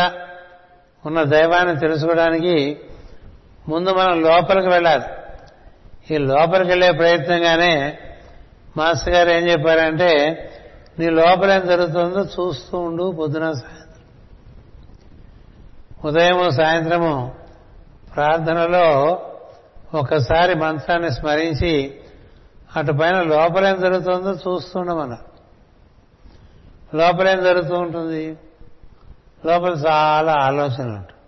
ఉన్న దైవాన్ని తెలుసుకోవడానికి ముందు మనం లోపలికి వెళ్ళాలి. ఈ లోపలికి వెళ్ళే ప్రయత్నంగానే మాస్టర్ గారు ఏం చెప్పారంటే, నీ లోపల ఏం జరుగుతుందో చూస్తూ ఉండు. పొద్దున సాయంత్రం, ఉదయము సాయంత్రము ప్రార్థనలో ఒకసారి మంత్రాన్ని స్మరించి అటుపైన లోపలేం జరుగుతుందో చూస్తుండమన్నారు. లోపలేం జరుగుతూ ఉంటుంది, లోపల చాలా ఆలోచనలు ఉంటాయి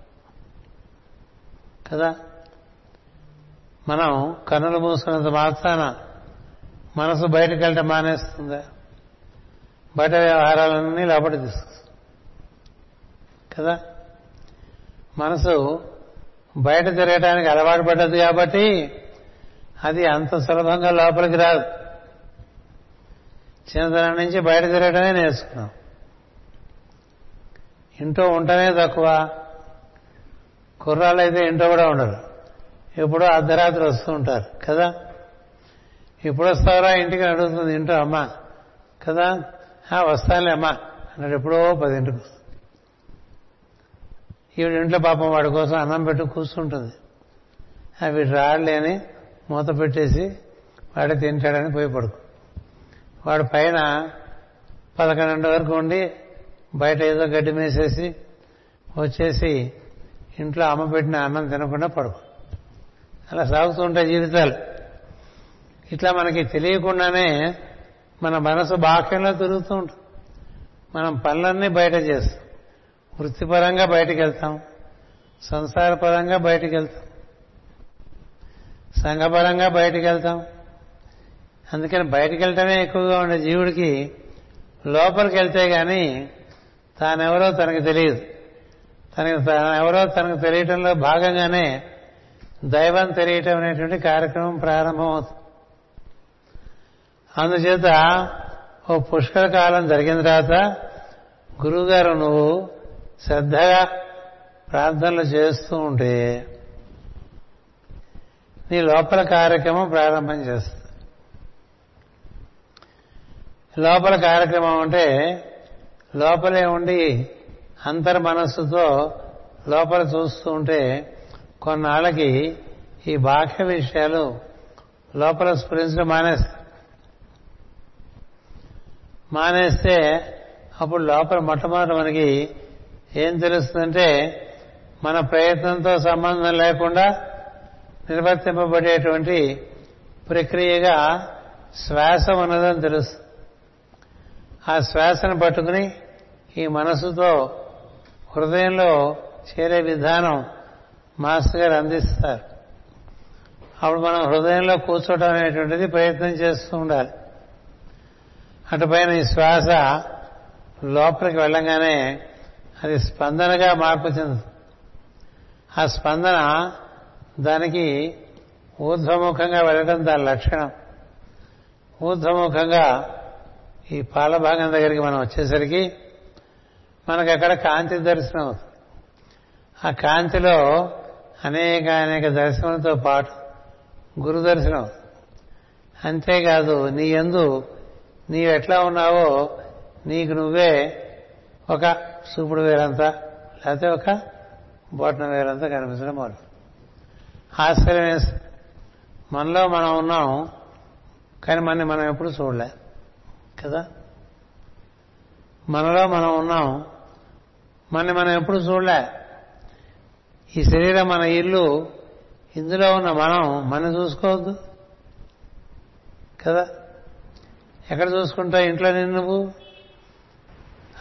కదా. మనం కన్నులు మూసుకున్నంత మాత్రాన మనసు బయటకు వెళ్ళటం మానేస్తుందా? బయట వ్యవహారాలన్నీ లోపల తీసుకొస్తుంది కదా. మనసు బయట తిరగటానికి అలవాటు పడ్డది కాబట్టి అది అంత సులభంగా లోపలికి రాదు. చిన్నతనం నుంచి బయట తిరగటమే నేర్చుకున్నాం. ఇంట్లో ఉండటమే తక్కువ. కుర్రాళ్ళు అయితే ఇంట్లో కూడా ఉండరు, ఎప్పుడో అర్ధరాత్రి వస్తూ ఉంటారు కదా. ఇప్పుడు వస్తారా ఇంటికి అడుగుతుంది ఇంట్లో అమ్మ కదా. వస్తానులే అమ్మ అన్నాడు, ఎప్పుడో 10 గంటలకు వస్తుంది. ఈవిడ ఇంట్లో పాపం వాడి కోసం అన్నం పెట్టు కూర్చుంటుంది. అవి రాళ్ళని మూత పెట్టేసి వాడే తింటాడని పోయి పడుకో. వాడు పైన 11 వరకు ఉండి బయట ఏదో గడ్డి మేసేసి వచ్చేసి ఇంట్లో అమ్మ పెట్టిన అన్నం తినకుండా పడుకో. అలా సాగుతూ ఉంటాయి జీవితాలు. ఇట్లా మనకి తెలియకుండానే మన మనసు బాహ్యంలో తిరుగుతూ ఉంటాం. మనం పనులన్నీ బయట చేస్తాం. వృత్తిపరంగా బయటకు వెళ్తాం, సంసారపరంగా బయటకు వెళ్తాం, సంఘపరంగా బయటకు వెళ్తాం. అందుకని బయటకు వెళ్ళటమే ఎక్కువగా ఉండే జీవుడికి లోపలికి వెళ్తే కానీ తానెవరో తనకు తెలియదు. తానెవరో తనకు తెలియటంలో భాగంగానే దైవం తెలియటం అనేటువంటి కార్యక్రమం ప్రారంభమవుతుంది. అందుచేత ఓ పుష్కర కాలం జరిగిన తర్వాత గురువుగారు నువ్వు శ్రద్ధగా ప్రార్థనలు చేస్తూ ఉంటే నీ లోపల కార్యక్రమం ప్రారంభం చేస్తుంది. లోపల కార్యక్రమం అంటే లోపలే ఉండి అంతర్మనస్సుతో లోపల చూస్తూ ఉంటే కొన్నాళ్ళకి ఈ బాహ్య విషయాలు లోపల స్ఫురించడం మానేస్తే అప్పుడు లోపల మొట్టమొదటి మనకి ఏం తెలుస్తుందంటే మన ప్రయత్నంతో సంబంధం లేకుండా నిర్వర్తింపబడేటువంటి ప్రక్రియగా శ్వాస ఉన్నదని తెలుస్తుంది. ఆ శ్వాసను పట్టుకుని ఈ మనసుతో హృదయంలో చేరే విధానం మాస్టర్ గారు అందిస్తారు. అప్పుడు మనం హృదయంలో కూర్చోవడం అనేటువంటిది ప్రయత్నం చేస్తూ ఉండాలి. అటుపైన ఈ శ్వాస లోపలికి వెళ్ళంగానే అది స్పందనగా మార్పు చెందుతుంది. ఆ స్పందన దానికి ఊర్ధ్వముఖంగా వెళ్ళడం దాని లక్షణం. ఊర్ధ్వముఖంగా ఈ పాలభాగం దగ్గరికి మనం వచ్చేసరికి మనకు అక్కడ కాంతి దర్శనం అవుతుంది. ఆ కాంతిలో అనేక దర్శనంతో పాటు గురు దర్శనం. అంతేకాదు నీ యందు నీవెట్లా ఉన్నావో నీకు నువ్వే ఒక సూపుడు వేరంతా లేకపోతే ఒక బొట్టన వేరంతా కనిపించడం మొదలు. ఆశ్చర్యం వేసి మనలో మనం ఉన్నాం కానీ మనం ఎప్పుడు చూడలే కదా. మనలో మనం ఉన్నాం, మనం ఎప్పుడు చూడలే. ఈ శరీరం మన ఇల్లు, ఇందులో ఉన్న మనం చూసుకోవద్దు కదా. ఎక్కడ చూసుకుంటావు? ఇంట్లో నువ్వు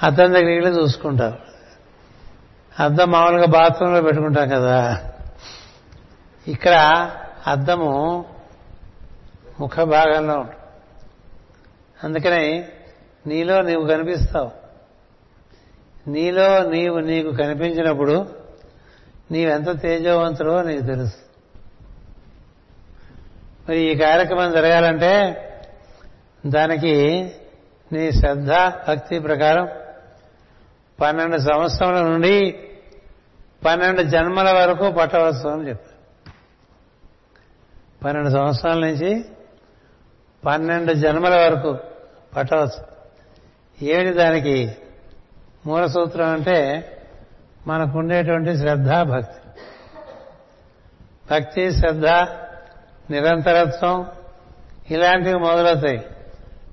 అద్దం దగ్గరికి వెళ్ళి చూసుకుంటావు. అద్దం మామూలుగా బాత్రూంలో పెట్టుకుంటాం కదా. ఇక్కడ అద్దము ముఖ భాగంలో ఉంటుంది. అందుకని నీలో నీవు కనిపిస్తావు. నీలో నీకు కనిపించినప్పుడు నీవెంత తేజవంతుడో నీకు తెలుసు. మరి ఈ కార్యక్రమం జరగాలంటే దానికి నీ శ్రద్ధ భక్తి ప్రకారం 12 సంవత్సరముల నుండి 12 జన్మల వరకు పట్టవచ్చు అని చెప్పారు. 12 సంవత్సరాల నుంచి 12 జన్మల వరకు పట్టవచ్చు. ఏమిటి దానికి మూల సూత్రం అంటే మనకుండేటువంటి శ్రద్ధాభక్తి. భక్తి శ్రద్ధ నిరంతరత్వం ఇలాంటివి మొదలవుతాయి.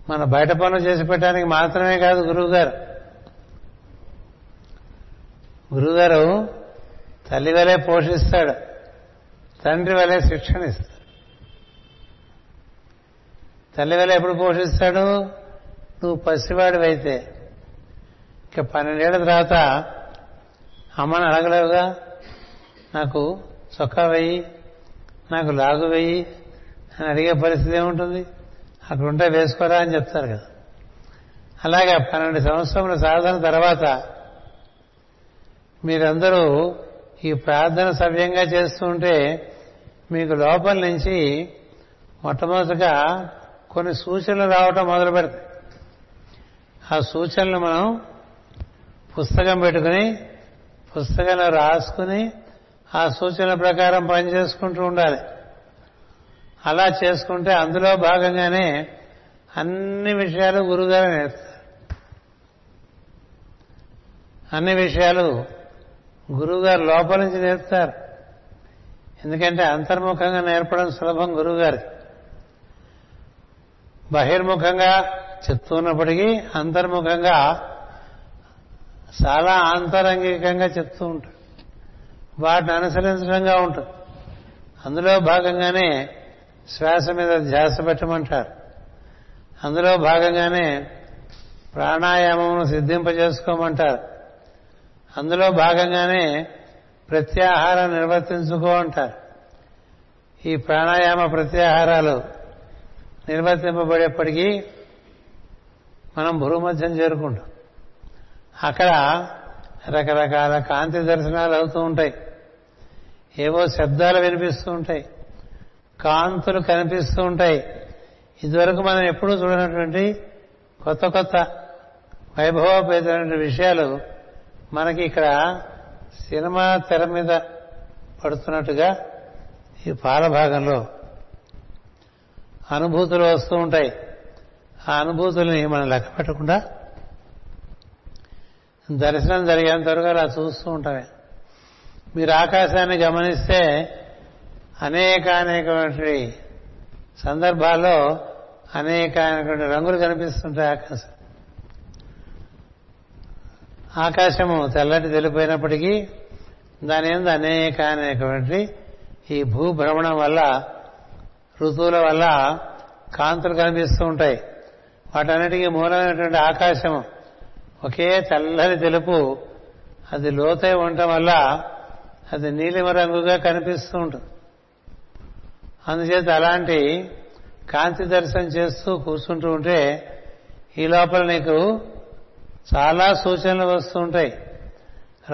మన బయట పనులు చేసి పెట్టడానికి మాత్రమే కాదు గురువుగారు తల్లి వలె పోషిస్తాడు, తండ్రి వలె శిక్షణ ఇస్తాడు. తల్లి వలె ఎప్పుడు పోషిస్తాడు? నువ్వు పసివాడివైతే. ఇంకా 12 ఏళ్ల తర్వాత అమ్మను అడగలేవుగా, నాకు చొక్కా వెయ్యి, నాకు లాగు వెయ్యి అని అడిగే పరిస్థితి ఏముంటుంది? అక్కడుంటే వేసుకోరా అని చెప్తారు కదా. అలాగే 12 సంవత్సరముల సాధన తర్వాత మీరందరూ ఈ ప్రార్థన సవ్యంగా చేస్తూ ఉంటే మీకు లోపల నుంచి మొట్టమొదటిగా కొన్ని సూచనలు రావటం మొదలు పెడతాయి. ఆ సూచనలు మనం పుస్తకం పెట్టుకుని పుస్తకంలో రాసుకుని ఆ సూచనల ప్రకారం పనిచేసుకుంటూ ఉండాలి. అలా చేసుకుంటే అందులో భాగంగానే అన్ని విషయాలు గురువుగారు నేర్పుతారు. అన్ని విషయాలు గురువుగారు లోపల నుంచి నేర్పుతారు. ఎందుకంటే అంతర్ముఖంగా నేర్పడం సులభం గురువుగారికి. బహిర్ముఖంగా చెప్తున్నప్పటికీ అంతర్ముఖంగా చాలా ఆంతరంగికంగా చెప్తూ ఉంటాడు, వాటిని అనుసరించడంగా ఉంటుంది. అందులో భాగంగానే శ్వాస మీద ధ్యాస పెట్టమంటారు, అందులో భాగంగానే ప్రాణాయామమును సిద్ధింపజేసుకోమంటారు, అందులో భాగంగానే ప్రత్యాహారం నిర్వర్తించుకో అంటారు. ఈ ప్రాణాయామ ప్రత్యాహారాలు నిర్వర్తింపబడేప్పటికీ మనం భూమధ్యం చేరుకుంటాం. అక్కడ రకరకాల కాంతి దర్శనాలు అవుతూ ఉంటాయి, ఏవో శబ్దాలు వినిపిస్తూ ఉంటాయి, కాంతులు కనిపిస్తూ ఉంటాయి. ఇదివరకు మనం ఎప్పుడూ చూడనటువంటి కొత్త కొత్త వైభవపేతమైన విషయాలు మనకి ఇక్కడ సినిమా తెర మీద పడుతున్నట్టుగా ఈ పాలభాగంలో అనుభూతులు వస్తూ ఉంటాయి. ఆ అనుభూతుల్ని మనం లెక్క పెట్టకుండా దర్శనం జరిగేంత వరకు అలా చూస్తూ ఉంటామే. మీరు ఆకాశాన్ని గమనిస్తే అనేకమైనటువంటి సందర్భాల్లో అనేకమైనటువంటి రంగులు కనిపిస్తుంటాయి. ఆకాశము తెల్లటి తెలిపోయినప్పటికీ దాని మీద అనేకమైనటువంటి ఈ భూభ్రమణం వల్ల, ఋతువుల వల్ల కాంతులు కనిపిస్తూ ఉంటాయి. వాటన్నిటికీ మూలమైనటువంటి ఆకాశము ఒకే తెల్లని తెలుపు, అది లోతై ఉండటం వల్ల అది నీలిమ రంగుగా కనిపిస్తూ ఉంటుంది. అందుచేత అలాంటి కాంతి దర్శనం చేస్తూ కూర్చుంటూ ఉంటే ఈ లోపల నీకు చాలా సూచనలు వస్తూ ఉంటాయి.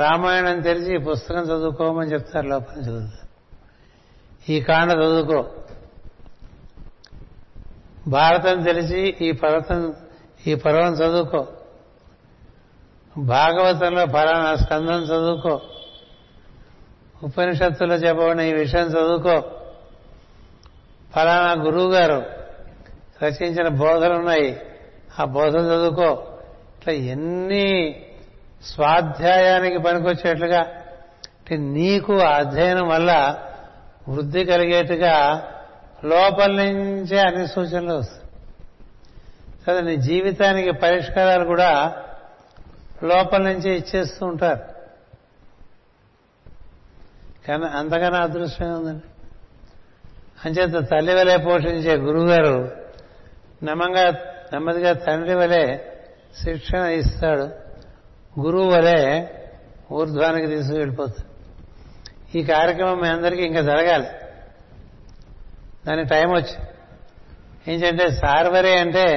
రామాయణం తెలిసి ఈ పుస్తకం చదువుకోమని చెప్తారు, లోపల చదువుతారు. ఈ కాండ చదువుకో. భారతం తెలిసి ఈ పర్వం చదువుకో. భాగవతంలో ఫలానా స్కందం చదువుకో. ఉపనిషత్తులో చెప్పబడిన ఈ విషయం చదువుకో. ఫలానా గురువు గారు రచించిన బోధలున్నాయి, ఆ బోధలు చదువుకో. ఇట్లా ఎన్ని స్వాధ్యాయానికి పనికొచ్చేట్లుగా, అంటే నీకు ఆ అధ్యయనం వల్ల వృద్ధి కలిగేట్టుగా లోపల నుంచే అన్ని సూచనలు వస్తాయి. సరే, నీ జీవితానికి పరిష్కారాలు కూడా లోపల నుంచే ఇచ్చేస్తూ ఉంటారు. కానీ అంతకన్నా అదృష్టంగా ఉందండి. అంచేత తల్లి వలె పోషించే గురువుగారు నెమ్మదిగా తండ్రి వలె శిక్షణ ఇస్తాడు, గురువు వలె ఊర్ధ్వానికి తీసుకువెళ్ళిపోతాడు. ఈ కార్యక్రమం మీ అందరికీ ఇంకా జరగాలి, దాని టైం వచ్చి ఏంటంటే శార్వరి అంటే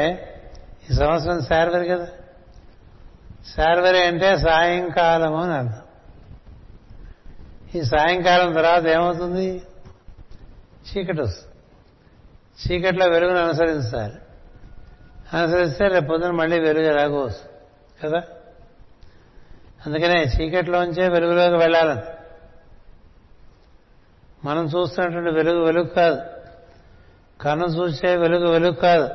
ఈ సంవత్సరం శార్వరి కదా. శార్వరి అంటే సాయంకాలము అని అర్థం. ఈ సాయంకాలం తర్వాత ఏమవుతుంది? చీకటి వస్తుంది. చీకట్లో వెలుగును అనుసరించాలి. అనుసరిస్తే రేపు పొద్దున మళ్ళీ వెలుగు ఎలాగో వస్తుంది కదా. అందుకనే చీకటిలోంచే వెలుగులోకి వెళ్ళాలని. మనం చూస్తున్నటువంటి వెలుగు వెలుగు కాదు, కన్ను చూసే వెలుగు వెలుగు కాదు,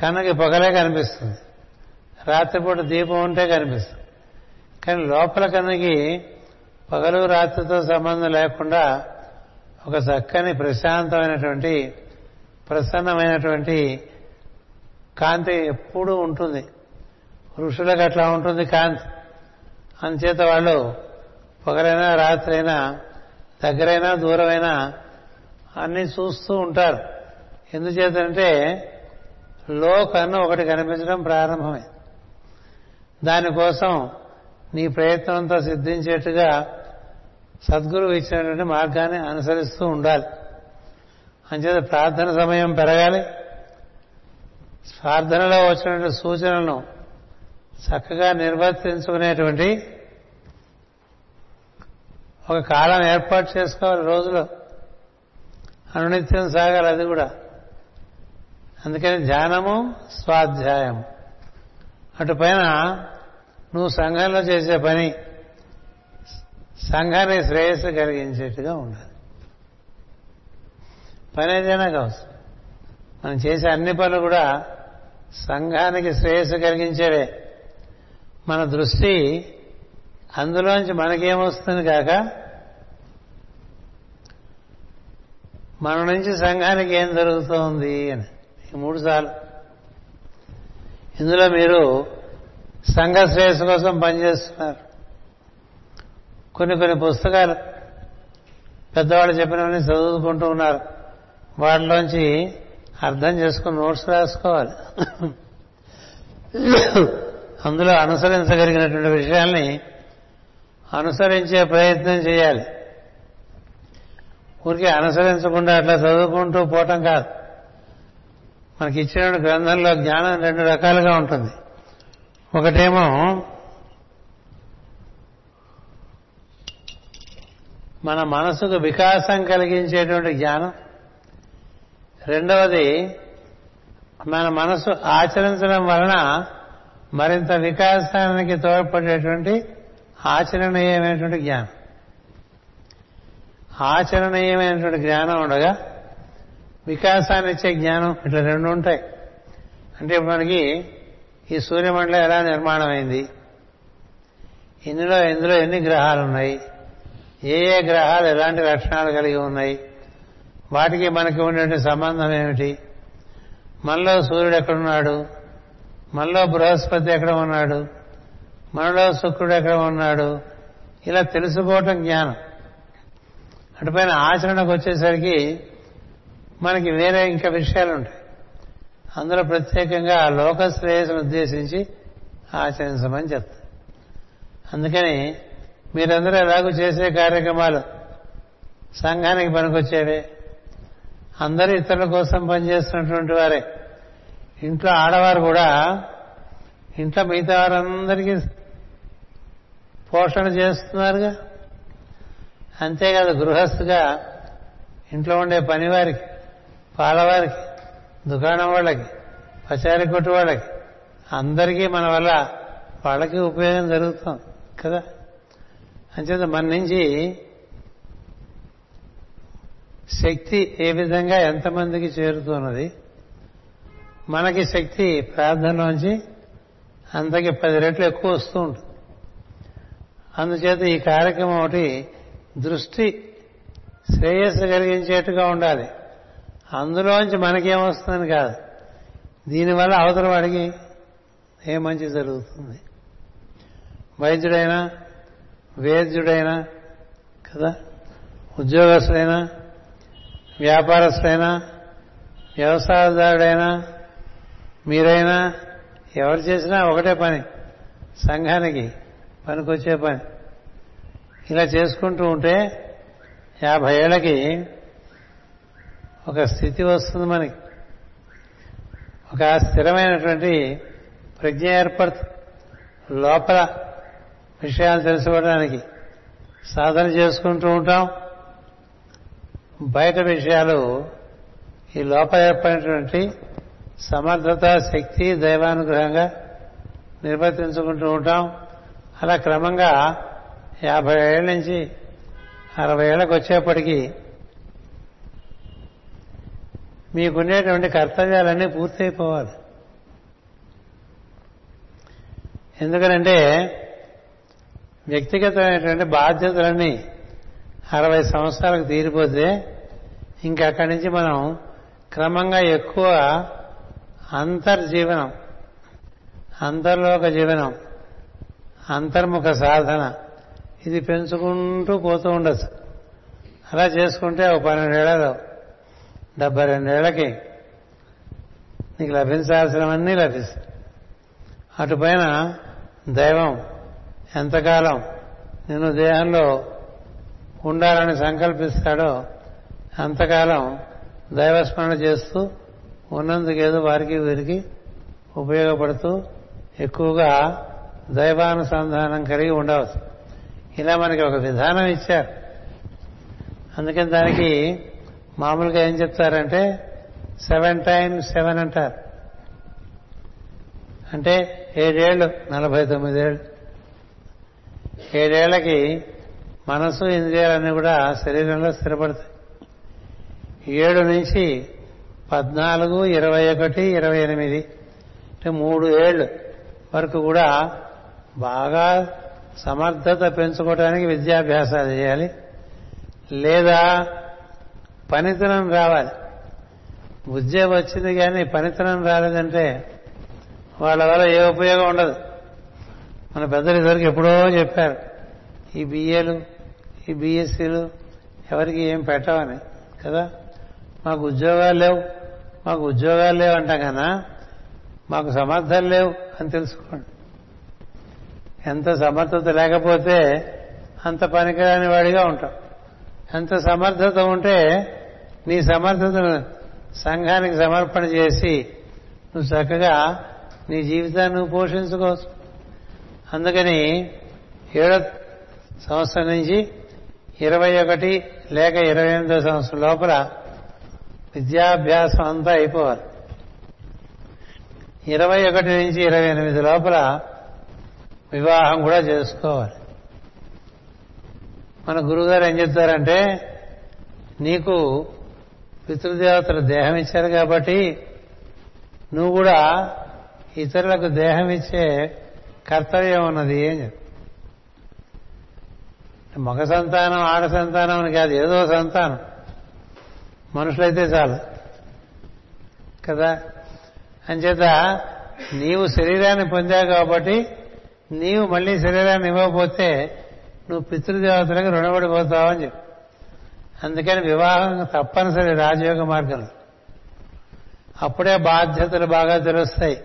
కన్నుకి పగలే కనిపిస్తుంది, రాత్రిపూట దీపం ఉంటే కనిపిస్తుంది. కానీ లోపల కన్నుకి పగలు రాత్రితో సంబంధం లేకుండా ఒక చక్కని ప్రశాంతమైనటువంటి ప్రసన్నమైనటువంటి కాంతి ఎప్పుడూ ఉంటుంది. ఋషులకు అట్లా ఉంటుంది కాంతి. అందుచేత వాళ్ళు పగలైనా రాత్రైనా దగ్గరైనా దూరమైనా అన్నీ చూస్తూ ఉంటారు. ఎందుచేతంటే లో కన్ను ఒకటి కనిపించడం ప్రారంభమే. దానికోసం నీ ప్రయత్నంతో సిద్ధించేట్టుగా సద్గురువు ఇచ్చినటువంటి మార్గాన్ని అనుసరిస్తూ ఉండాలి. అంచేత ప్రార్థన సమయం పెరగాలి, ప్రార్థనలో వచ్చినటువంటి సూచనలను చక్కగా నిర్వర్తించుకునేటువంటి ఒక కాలం ఏర్పాటు చేసుకోవాలి. రోజులో అనునిత్యం సాగాలి అది కూడా. అందుకని ధ్యానము స్వాధ్యాయము, అటు పైన నువ్వు సంఘంలో చేసే పని సంఘాన్ని శ్రేయస్సు కలిగించేట్టుగా ఉండాలి. పని ఏదైనా కావచ్చు, మనం చేసే అన్ని పనులు కూడా సంఘానికి శ్రేయస్సు కలిగించేవే. మన దృష్టి అందులోంచి మనకేమొస్తుంది కాక మన నుంచి సంఘానికి ఏం జరుగుతోంది అని. ఈ మూడు సార్లు ఇందులో మీరు సంఘ శ్రేయస్సు కోసం పనిచేస్తున్నారు. కొన్ని కొన్ని పుస్తకాలు పెద్దవాళ్ళు చెప్పినవన్నీ చదువుకుంటూ ఉన్నారు. వాటిలోంచి అర్థం చేసుకుని నోట్స్ రాసుకోవాలి. అందులో అనుసరించగలిగినటువంటి విషయాల్ని అనుసరించే ప్రయత్నం చేయాలి. ఊరికే అనుసరించకుండా అట్లా చదువుకుంటూ పోవటం కాదు. మనకి ఇచ్చిన గ్రంథంలో జ్ఞానం రెండు రకాలుగా ఉంటుంది. ఒకటేమో మన మనసుకు వికాసం కలిగించేటువంటి జ్ఞానం, రెండవది మన మనసు ఆచరించడం వలన మరింత వికాసానికి తోడ్పడేటువంటి ఆచరణీయమైనటువంటి జ్ఞానం. ఆచరణీయమైనటువంటి జ్ఞానం ఉండగా వికాసాన్ని ఇచ్చే జ్ఞానం, ఇట్లా రెండు ఉంటాయి. అంటే మనకి ఈ సూర్యమండలం ఎలా నిర్మాణమైంది, ఇందులో ఎన్ని గ్రహాలు ఉన్నాయి, ఏ ఏ గ్రహాలు ఎలాంటి లక్షణాలు కలిగి ఉన్నాయి, వాటికి మనకి ఉండే సంబంధం ఏమిటి, మనలో సూర్యుడు ఎక్కడున్నాడు, మనలో బృహస్పతి ఎక్కడ ఉన్నాడు, మనలో శుక్రుడు ఎక్కడ ఉన్నాడు, ఇలా తెలుసుకోవటం జ్ఞానం. అటుపైన ఆచరణకు వచ్చేసరికి మనకి వేరే ఇంకా విషయాలు ఉంటాయి. అందులో ప్రత్యేకంగా ఆ లోక శ్రేయస్సును ఉద్దేశించి ఆచరించమని చెప్తారు. అందుకని మీరందరూ ఎలాగూ చేసే కార్యక్రమాలు సంఘానికి పనికొచ్చేవే. అందరూ ఇతరుల కోసం పనిచేస్తున్నటువంటి వారే. ఇంట్లో ఆడవారు కూడా ఇంట్లో మిగతా వారందరికీ పోషణ చేస్తున్నారుగా. అంతేకాదు గృహస్థుగా ఇంట్లో ఉండే పనివారికి, పాలవారికి, దుకాణం వాళ్ళకి, పచారీ కొట్టు వాళ్ళకి, అందరికీ మన వల్ల వాళ్ళకి ఉపయోగం జరుగుతుంది కదా. అంచేత మన నుంచి శక్తి ఏ విధంగా ఎంతమందికి చేరుతున్నది, మనకి శక్తి ప్రార్థనలోంచి అంతకి 10 రెట్లు ఎక్కువ వస్తూ ఉంటుంది. అందుచేత ఈ కార్యక్రమం ఒకటి దృష్టి శ్రేయస్సు కలిగించేట్టుగా ఉండాలి. అందులోంచి మనకేమొస్తుందని కాదు, దీనివల్ల అవతల వాడికి ఏ మంచి జరుగుతుంది. వైద్యుడైనా, వేద్యుడైనా కదా, ఉద్యోగస్తుడైనా, వ్యాపారస్తుడైనా, వ్యవసాయదారుడైనా, మీరైనా, ఎవరు చేసినా ఒకటే పని, సంఘానికి పనికొచ్చే పని. ఇలా చేసుకుంటూ ఉంటే 50 ఏళ్ళకి ఒక స్థితి వస్తుంది మనకి, ఒక స్థిరమైనటువంటి ప్రజ్ఞ ఏర్పడుతుంది. లోపల విషయాలు తెలుసుకోవడానికి సాధన చేసుకుంటూ ఉంటాం, బయట విషయాలు ఈ లోపల ఏర్పడినటువంటి సమర్థత శక్తి దైవానుగ్రహంగా నిర్వర్తించుకుంటూ ఉంటాం. అలా క్రమంగా 50 ఏళ్ళ నుంచి 60 ఏళ్ళకు వచ్చేప్పటికీ మీకుండేటువంటి కర్తవ్యాలన్నీ పూర్తయిపోవాలి. ఎందుకనంటే వ్యక్తిగతమైనటువంటి బాధ్యతలన్నీ 60 సంవత్సరాలకు తీరిపోతే ఇంకా అక్కడి నుంచి మనం క్రమంగా ఎక్కువ అంతర్జీవనం, అంతర్లోక జీవనం, అంతర్ముఖ సాధన ఇది పెంచుకుంటూ పోతూ ఉండొచ్చు. అలా చేసుకుంటే 12 ఏళ్లలో 72 ఏళ్లకి నీకు లభించాల్సినవన్నీ లభిస్తాయి. అటుపైన దైవం ఎంతకాలం నేను దేహంలో ఉండాలని సంకల్పిస్తాడో అంతకాలం దైవస్మరణ చేస్తూ ఉన్నందుకేదో వారికి వీరికి ఉపయోగపడుతూ ఎక్కువగా దైవానుసంధానం కలిగి ఉండవచ్చు. ఇలా మనకి ఒక విధానం ఇచ్చారు. అందుకని దానికి మామూలుగా ఏం చెప్తారంటే 7x7 అంటారు. అంటే 7 ఏళ్ళు 49 ఏళ్ళు. 7 ఏళ్లకి మనసు ఇంద్రియాలన్నీ కూడా శరీరంలో స్థిరపడతాయి. 7 నుంచి 14 21 28 అంటే 3 ఏళ్ళు వరకు కూడా బాగా సమర్థత పెంచుకోవడానికి విద్యాభ్యాసాలు చేయాలి. లేదా పనితనం రావాలి. బుద్ధి వచ్చింది కానీ పనితనం రాలేదంటే వాళ్ళ వల్ల ఏ ఉపయోగం ఉండదు. మన పెద్దలు ఇదివరకు ఎప్పుడో చెప్పారు ఈ బిఏలు ఈ బిఎస్సీలు ఎవరికి ఏం పెట్టమని కదా. మాకు ఉద్యోగాలు లేవు అంటాం కదా, మాకు సమర్థతలు లేవు అని తెలుసుకోండి. ఎంత సమర్థత లేకపోతే అంత పనికిరాని వాడిగా ఉంటాం. ఎంత సమర్థత ఉంటే నీ సమర్థతను సంఘానికి సమర్పణ చేసి నువ్వు చక్కగా నీ జీవితాన్ని నువ్వు పోషించుకోవచ్చు. అందుకని 7వ సంవత్సరం నుంచి 21 లేక 28వ సంవత్సరం లోపల విద్యాభ్యాసం అంతా అయిపోవాలి. 21 నుంచి 28 లోపల వివాహం కూడా చేసుకోవాలి. మన గురువుగారు ఏం చెప్తారంటే నీకు పితృదేవతలు దేహం ఇచ్చారు కాబట్టి నువ్వు కూడా ఇతరులకు దేహం ఇచ్చే కర్తవ్యం ఉన్నది అని చెప్పి. మగ సంతానం ఆడ సంతానం అని కాదు, ఏదో సంతానం మనుషులైతే చాలు కదా. అంచేత నీవు శరీరాన్ని పొందావు కాబట్టి నీవు మళ్ళీ శరీరాన్ని ఇవ్వకపోతే నువ్వు పితృదేవతలకు రుణపడిపోతావు అని చెప్పి. అందుకని వివాహం తప్పనిసరి రాజయోగ మార్గంలో. అప్పుడే బాధ్యతలు బాగా తెలుస్తాయి.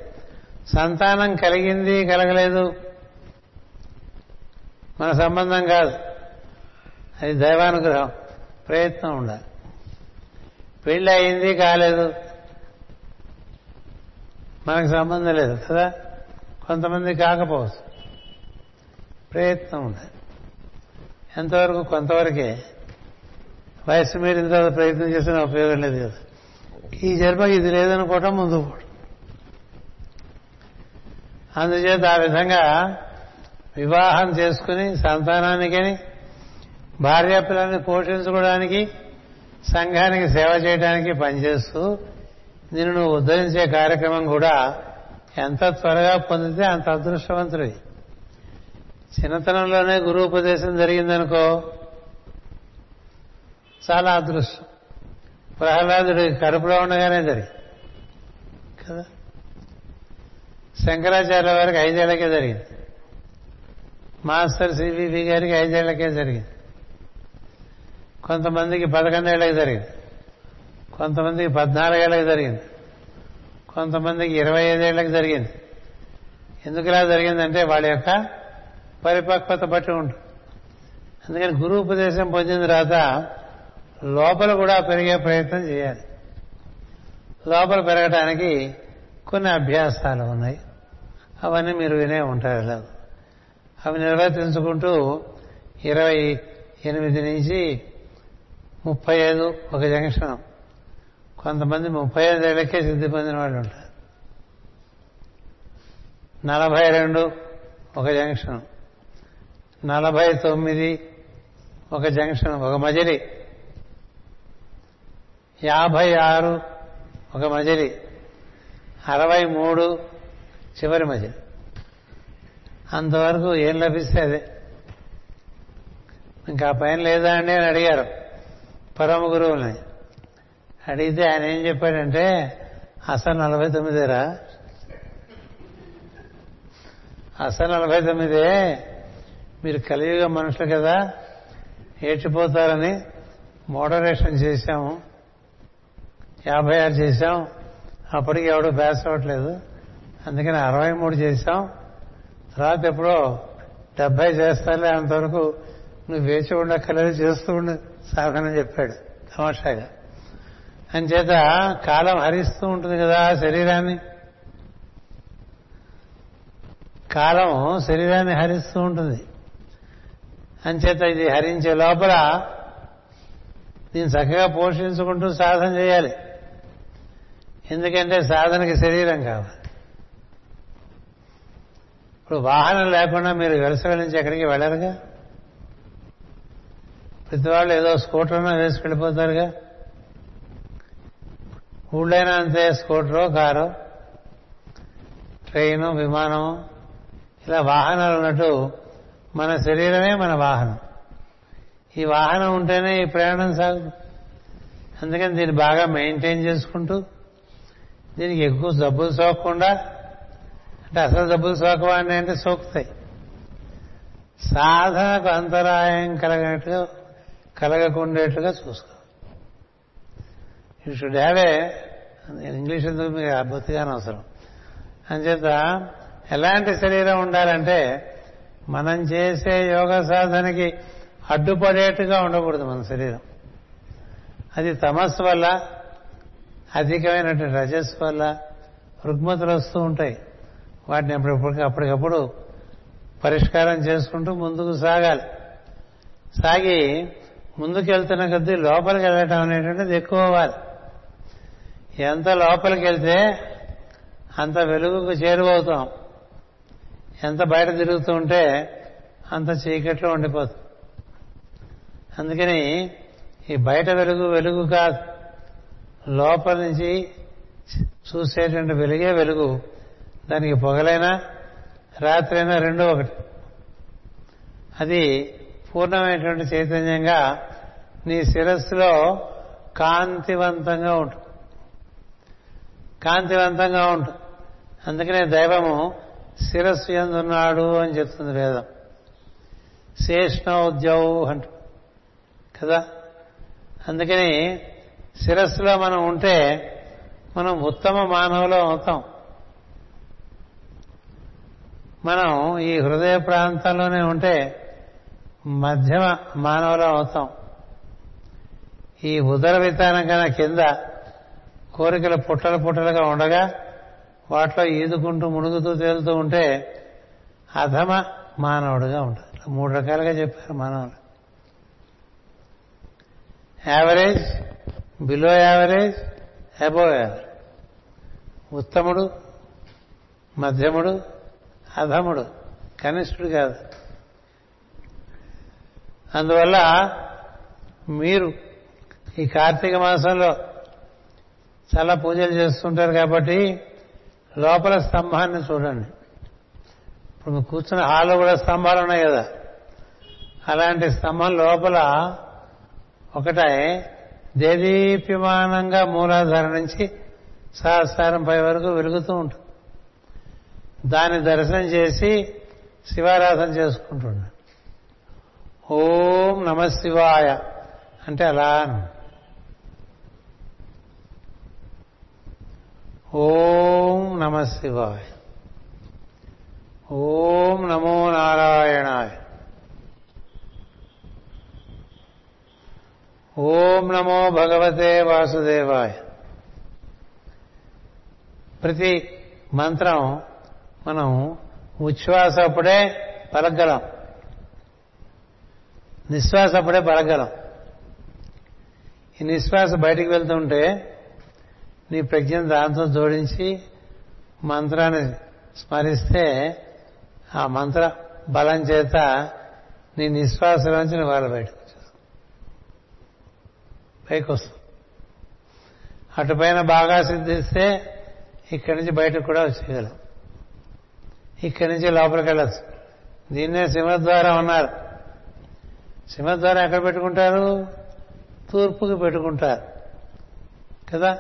సంతానం కలిగింది కలగలేదు మన సంబంధం కాదు, అది దైవానుగ్రహం, ప్రయత్నం ఉండాలి. పెళ్లి అయింది కాలేదు మనకు సంబంధం లేదు కదా. కొంతమంది కాకపోవచ్చు, ప్రయత్నం ఉండాలి. ఎంతవరకు కొంతవరకే, వయసు మీరిన తర్వాత ప్రయత్నం చేసిన ఉపయోగం లేదు కదా. ఈ జన్మకి ఇది లేదనుకోవటం ముందు కూడా. అందుచేత ఆ విధంగా వివాహం చేసుకుని సంతానానికని భార్య పిల్లల్ని పోషించుకోవడానికి సంఘానికి సేవ చేయడానికి పనిచేస్తూ నిన్ను నువ్వు ఉద్ధరించే కార్యక్రమం కూడా ఎంత త్వరగా పొందితే అంత అదృష్టవంతుడివి. చిన్నతనంలోనే గురు ఉపదేశం జరిగిందనుకో చాలా అదృష్టం. ప్రహ్లాదుడి కడుపులో ఉండగానే జరిగింది కదా. శంకరాచార్య వారికి 5 ఏళ్లకే జరిగింది. మాస్టర్ సివివి గారికి 5 ఏళ్లకే జరిగింది. కొంతమందికి 11 ఏళ్లకి జరిగింది, కొంతమందికి 14 ఏళ్లకి జరిగింది, కొంతమందికి 25 ఏళ్లకి జరిగింది. ఎందుకు ఇలా జరిగిందంటే వాళ్ళ యొక్క పరిపక్వత బట్టి ఉంటుంది. అందుకని గురు ఉపదేశం పొందిన తర్వాత లోపల కూడా పెరిగే ప్రయత్నం చేయాలి. లోపల పెరగడానికి కొన్ని అభ్యాసాలు ఉన్నాయి, అవన్నీ మీరు వినే ఉంటారు. ఇలా అవి నిర్వర్తించుకుంటూ 28 నుంచి 35 ఒక జంక్షన్, కొంతమంది 35 ఏళ్లకే సిద్ధి పొందిన వాళ్ళు ఉంటారు. 42 ఒక జంక్షన్, 49 ఒక జంక్షన్, ఒక మజిలి, 56 ఒక మజిలి, 63 చివరి మజిలి. అంతవరకు ఏం లభిస్తే అదే, ఇంకా పైన లేదా అండి అని అడిగారు పరమ గురువుని. అడిగితే ఆయన ఏం చెప్పాడంటే, అసలు 49రా, అసలు 49, మీరు కలియుగ మనుషులు కదా ఏడ్చిపోతారని మోడరేషన్ చేశాము, 56 చేశాం, అప్పటికి ఎవడూ బ్యాస్ అవ్వట్లేదు, అందుకని 63 చేశాం, తర్వాత ఎప్పుడో 70 చేస్తాలే, అంతవరకు నువ్వు వేచి ఉండక్కర్లేదు, చేస్తూ ఉండు సాధనని చెప్పాడు తమాషాగా. అంచేత కాలం హరిస్తూ ఉంటుంది కదా శరీరాన్ని, కాలం శరీరాన్ని హరిస్తూ ఉంటుంది. అంచేత ఇది హరించే లోపల దీన్ని చక్కగా పోషించుకుంటూ సాధన చేయాలి. ఎందుకంటే సాధనకి శరీరం కావాలి. ఇప్పుడు వాహనం లేకుండా మీరు వెలసల నుంచి ఎక్కడికి వెళ్ళరుగా, ప్రతి వాళ్ళు ఏదో స్కూటర్నో వేసి వెళ్ళిపోతారుగా. ఊళ్ళైనా అంతే, స్కూటరో కారో ట్రైను విమానము ఇలా వాహనాలు ఉన్నట్టు మన శరీరమే మన వాహనం. ఈ వాహనం ఉంటేనే ఈ ప్రయాణం సాగుతుంది. అందుకని దీన్ని బాగా మెయింటైన్ చేసుకుంటూ దీనికి ఎక్కువ జబ్బులు సోకకుండా, అంటే అసలు జబ్బులు సోకవాడిని అంటే సోకుతాయి, సాధనకు అంతరాయం కలగకుండేట్లుగా చూసుకో. You should have a, English ఎందుకు మీకు అద్భుతంగానే అవసరం. అంచేత ఎలాంటి శరీరం ఉండాలంటే మనం చేసే యోగ సాధనకి అడ్డుపడేట్టుగా ఉండకూడదు మన శరీరం. అది తమస్సు వల్ల, అధికమైనటువంటి రజస్సు వల్ల రుగ్మతలు వస్తూ ఉంటాయి. వాటిని అప్పటికప్పుడు పరిష్కారం చేసుకుంటూ ముందుకు సాగాలి. సాగి ముందుకు వెళ్తున్న కొద్దీ లోపలికి వెళ్ళటం అనేటువంటిది ఎక్కువ అవ్వాలి. ఎంత లోపలికి వెళ్తే అంత వెలుగుకు చేరువవుతాం, ఎంత బయట తిరుగుతూ ఉంటే అంత చీకట్లో ఉండిపోతాం. అందుకని ఈ బయట వెలుగు వెలుగు కాదు, లోపల నుంచి చూసేటువంటి వెలుగే వెలుగు. దానికి పొగలైనా రాత్రైనా రెండూ ఒకటి. అది పూర్ణమైనటువంటి చైతన్యంగా నీ శిరస్సులో కాంతివంతంగా ఉంటుంది, కాంతివంతంగా ఉంటుంది. అందుకనే దైవము శిరస్సు ఎందున్నాడు అని చెప్తుంది వేదం. శేష్ణౌద్యౌ అంటు కదా. అందుకని శిరస్సులో మనం ఉంటే మనం ఉత్తమ మానవులో అవుతాం. మనం ఈ హృదయ ప్రాంతంలోనే ఉంటే మధ్యమ మానవులం అవుతాం. ఈ ఉదర వితానం కన్నా కింద కోరికలు పుట్టలు పుట్టలుగా ఉండగా వాటిలో ఈదుకుంటూ మునుగుతూ తేలుతూ ఉంటే అధమ మానవుడుగా ఉంటాడు. 3 రకాలుగా చెప్పారు మానవులు: average, below average, above average. ఉత్తముడు, మధ్యముడు, అధముడు, కనిష్ఠుడు కాదు. అందువల్ల మీరు ఈ కార్తీక మాసంలో చాలా పూజలు చేస్తుంటారు కాబట్టి లోపల స్తంభాన్ని చూడండి. ఇప్పుడు మీరు కూర్చున్న హాల్లో కూడా స్తంభాలు ఉన్నాయి కదా, అలాంటి స్తంభం లోపల ఒకటే దేదీప్యమానంగా మూలాధార నుంచి సహస్రం పై వరకు వెలుగుతూ ఉంటుంది. దాన్ని దర్శనం చేసి శివారాధన చేసుకుంటున్నాడు. ఓం నమ శివాయ అంటే అలా, ఓం నమ శివాయ, ఓం నమో నారాయణాయ, ఓం నమో భగవతే వాసుదేవాయ. ప్రతి మంత్రం మనం ఉచ్ఛ్వాస అప్పుడే పలకగలం, నిశ్వాస అప్పుడే పలకగలం. ఈ నిశ్వాస బయటికి వెళ్తుంటే నీ ప్రజ్ఞను దాంతో జోడించి మంత్రాన్ని స్మరిస్తే ఆ మంత్ర బలం చేత నీ నిశ్వాసలోంచి నువ్వు వాళ్ళు పైకి వస్తుంది. అటుపైన బాగా సిద్ధిస్తే ఇక్కడి నుంచి బయటకు కూడా వచ్చేయగలం, ఇక్కడి నుంచి లోపలికి వెళ్ళచ్చు. దీన్నే సింహద్వారం అన్నారు. సింహద్వారం ఎక్కడ పెట్టుకుంటారు? తూర్పుకి పెట్టుకుంటారు కదా.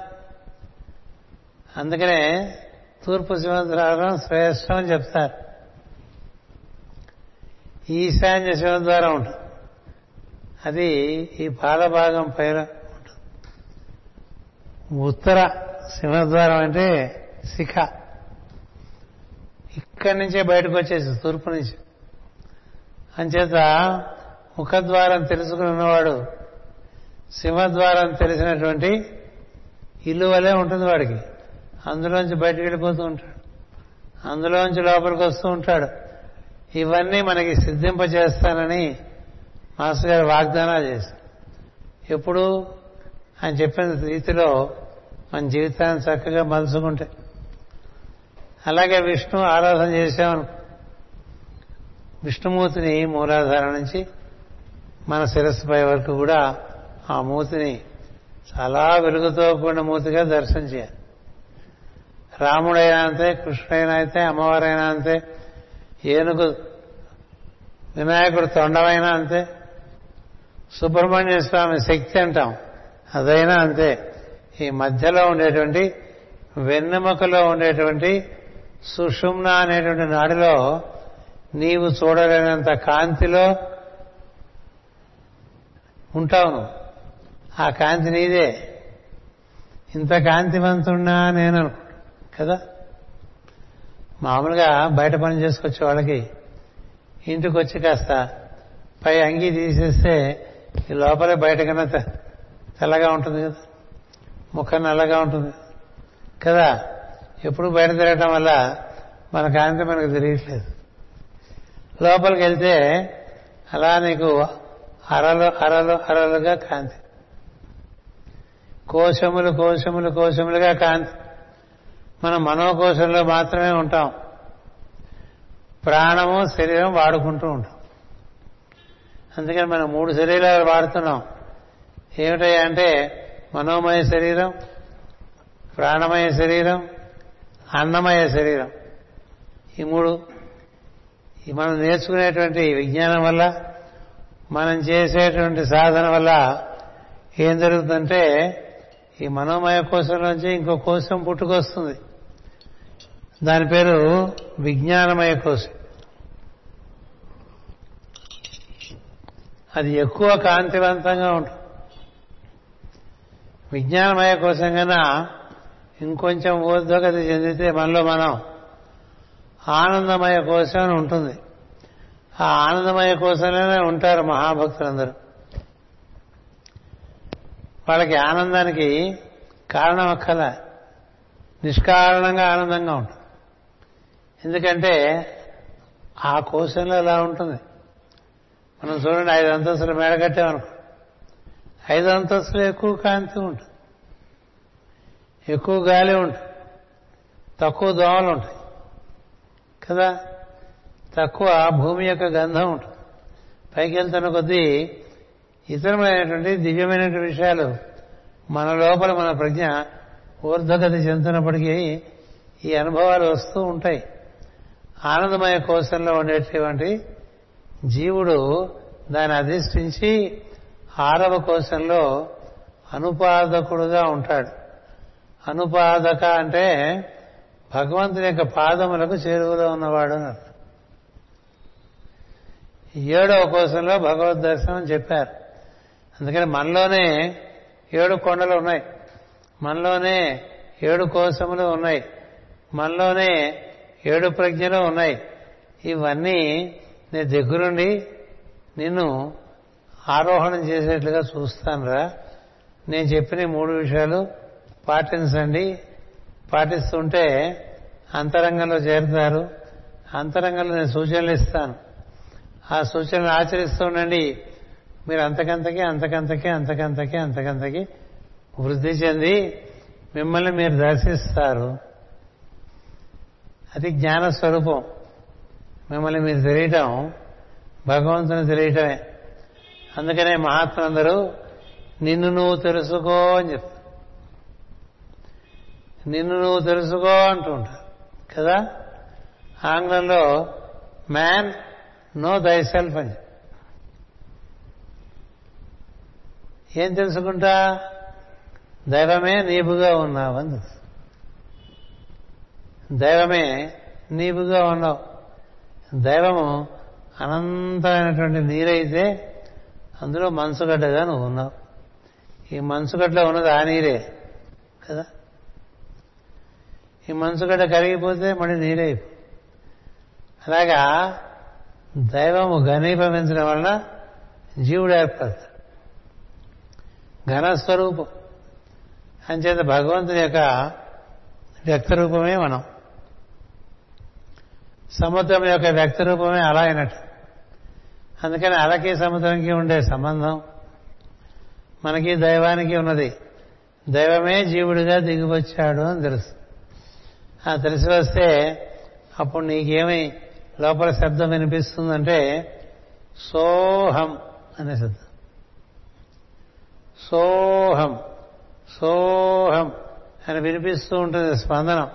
అందుకనే తూర్పు సింహద్వారం శ్రేష్టం అని చెప్తారు. ఈశాన్య సింహద్వారం ఉంటుంది, అది ఈ పాదభాగం పైన ఉంటుంది. ఉత్తర సింహద్వారం అంటే శిఖ, ఇక్కడి నుంచే బయటకు వచ్చేసి తూర్పు నుంచి. అంచేత ముఖద్వారం తెలుసుకుని ఉన్నవాడు సింహద్వారం తెలిసినటువంటి ఇల్లు వలే ఉంటుంది వాడికి. అందులోంచి బయటకు వెళ్ళిపోతూ ఉంటాడు, అందులోంచి లోపలికి వస్తూ ఉంటాడు. ఇవన్నీ మనకి సిద్ధింపజేస్తానని మాస్టర్ గారు వాగ్దానాలు చేశారు. ఎప్పుడు ఆయన చెప్పిన రీతిలో మన జీవితాన్ని చక్కగా మలుచుకుంటే. అలాగే విష్ణు ఆరాధన చేశామను, విష్ణుమూర్తిని మూలాధారం నుంచి మన శిరస్సుపై వరకు కూడా ఆ మూర్తిని చాలా వెలుగుతో కూడిన మూర్తిగా దర్శనం చేయాలి. రాముడైనా అంతే, కృష్ణుడైనా అంతే, అమ్మవారైనా అంతే, ఏనుగు వినాయకుడు తొండమైనా అంతే, సుబ్రహ్మణ్య స్వామి శక్తి అంటాం అదైనా అంతే. ఈ మధ్యలో ఉండేటువంటి వెన్నెముకలో ఉండేటువంటి సుషుమ్న అనేటువంటి నాడిలో నీవు చూడలేనంత కాంతిలో ఉంటావు. ఆ కాంతి నీదే. ఇంత కాంతివంతున్నా నేను కదా. మామూలుగా బయట పని చేసుకొచ్చే వాళ్ళకి ఇంటికి వచ్చి కాస్త పై అంగీ తీసేస్తే ఈ లోపలే బయట కన్నా తెల్లగా ఉంటుంది కదా, ముఖం నల్లగా ఉంటుంది కదా. ఎప్పుడు బయట తిరగటం వల్ల మన కాంతి మనకు తెలియట్లేదు. లోపలికి వెళ్తే అలా నీకు అరలు అరలు అరలుగా కాంతి, కోశములు కోశములు కోశములుగా కాంతి. మనం మనోకోశంలో మాత్రమే ఉంటాం, ప్రాణము శరీరం వాడుకుంటూ ఉంటాం. అందుకని మనం 3 శరీరాలు వాడుతున్నాం. ఏమిటయ్యా అంటే మనోమయ శరీరం, ప్రాణమయ శరీరం, అన్నమయ శరీరం. ఈ 3 మనం నేర్చుకునేటువంటి విజ్ఞానం వల్ల, మనం చేసేటువంటి సాధన వల్ల ఏం జరుగుతుందంటే ఈ మనోమయ కోశం నుంచి ఇంకో కోశం పుట్టుకొస్తుంది. దాని పేరు విజ్ఞానమయ కోశం. అది ఎక్కువ కాంతివంతంగా ఉంటుంది. విజ్ఞానమయ కోశం కన్నా ఇంకొంచెం ఊర్ధ్వగతి చెందితే మనలో మనం ఆనందమయ కోశం అని ఉంటుంది. ఆ ఆనందమయ కోశంలోనే ఉంటారు మహాభక్తులందరూ. వాళ్ళకి ఆనందానికి కారణం అక్కల, నిష్కారణంగా ఆనందంగా ఉంటుంది. ఎందుకంటే ఆ కోశంలో అలా ఉంటుంది. మనం చూడండి, 5 అంతస్తులు మేడ కట్టామనుకో, 5 అంతస్తులు ఎక్కువ కాంతి ఉంటుంది, ఎక్కువ గాలి ఉంటుంది, తక్కువ దోమలు ఉంటాయి కదా, తక్కువ భూమి యొక్క గంధం ఉంటుంది. పైకి వెళ్తున్న కొద్దీ ఇతరమైనటువంటి దివ్యమైనటువంటి విషయాలు మన లోపల మన ప్రజ్ఞ ఊర్ధ్వగతి చెందుతున్నప్పటికీ ఈ అనుభవాలు వస్తూ ఉంటాయి. ఆనందమయ కోశంలో ఉండేటువంటి జీవుడు దాన్ని అధిష్ఠించి 6వ కోశంలో అనుపాదకుడుగా ఉంటాడు. అనుపాదక అంటే భగవంతుని యొక్క పాదములకు చేరువలో ఉన్నవాడు అని అర్థం. 7వ కోశంలో భగవద్ దర్శనం చెప్పారు. అందుకని మనలోనే 7 కొండలు ఉన్నాయి, మనలోనే 7 కోశములు ఉన్నాయి, మనలోనే 7 ప్రజ్ఞలు ఉన్నాయి. ఇవన్నీ నీ దగ్గరుండి నిన్ను ఆరోహణం చేసేట్లుగా చూస్తానురా. నేను చెప్పిన 3 విషయాలు పాటించండి. పాటిస్తుంటే అంతరంగంలో చేరుతారు. అంతరంగంలో నేను సూచనలు ఇస్తాను, ఆ సూచనలు ఆచరిస్తూ ఉండండి. మీరు అంతకంతకి అంతకంతకి అంతకంతకి అంతకంతకి వృద్ధి చెంది మిమ్మల్ని మీరు దర్శిస్తారు. అది జ్ఞాన స్వరూపం. మిమ్మల్ని మీరు తెలియటం భగవంతుని తెలియటమే. అందుకనే మహాత్ములందరూ నిన్ను నువ్వు తెలుసుకో అని చెప్తారు, నిన్ను నువ్వు తెలుసుకో అంటూ ఉంటారు కదా. ఆంగ్లంలో మ్యాన్ నో దై సెల్ఫ్ అని. ఏం తెలుసుకుంటా? దైవమే నీవుగా ఉన్నావు అని తెలుసు. దైవమే నీవుగా ఉన్నావు. దైవము అనంతమైనటువంటి నీరైతే అందులో మనసుగడ్డగా నువ్వు ఉన్నావు. ఈ మనసుగడ్డలో ఉన్నది ఆ నీరే కదా. ఈ మనసుగడ్డ కరిగిపోతే మళ్ళీ నీరే. అలాగా దైవము ఘనీభవించడం వలన జీవుడు ఏర్పడతాడు, ఘనస్వరూపం. అంచేత భగవంతుని యొక్క వ్యక్తరూపమే మనం. సముద్రం యొక్క వ్యక్తరూపమే అల అయినట్టు. అందుకని అలకి సముద్రంకి ఉండే సంబంధం మనకి దైవానికి ఉన్నది. దైవమే జీవుడిగా దిగివచ్చాడు అని తెలుసు. ఆ తెలిసి వస్తే అప్పుడు నీకేమి లోపల శబ్దం వినిపిస్తుందంటే సోహం అనే శబ్దం. సోహం సోహం అని వినిపిస్తూ ఉంటుంది స్పందనం.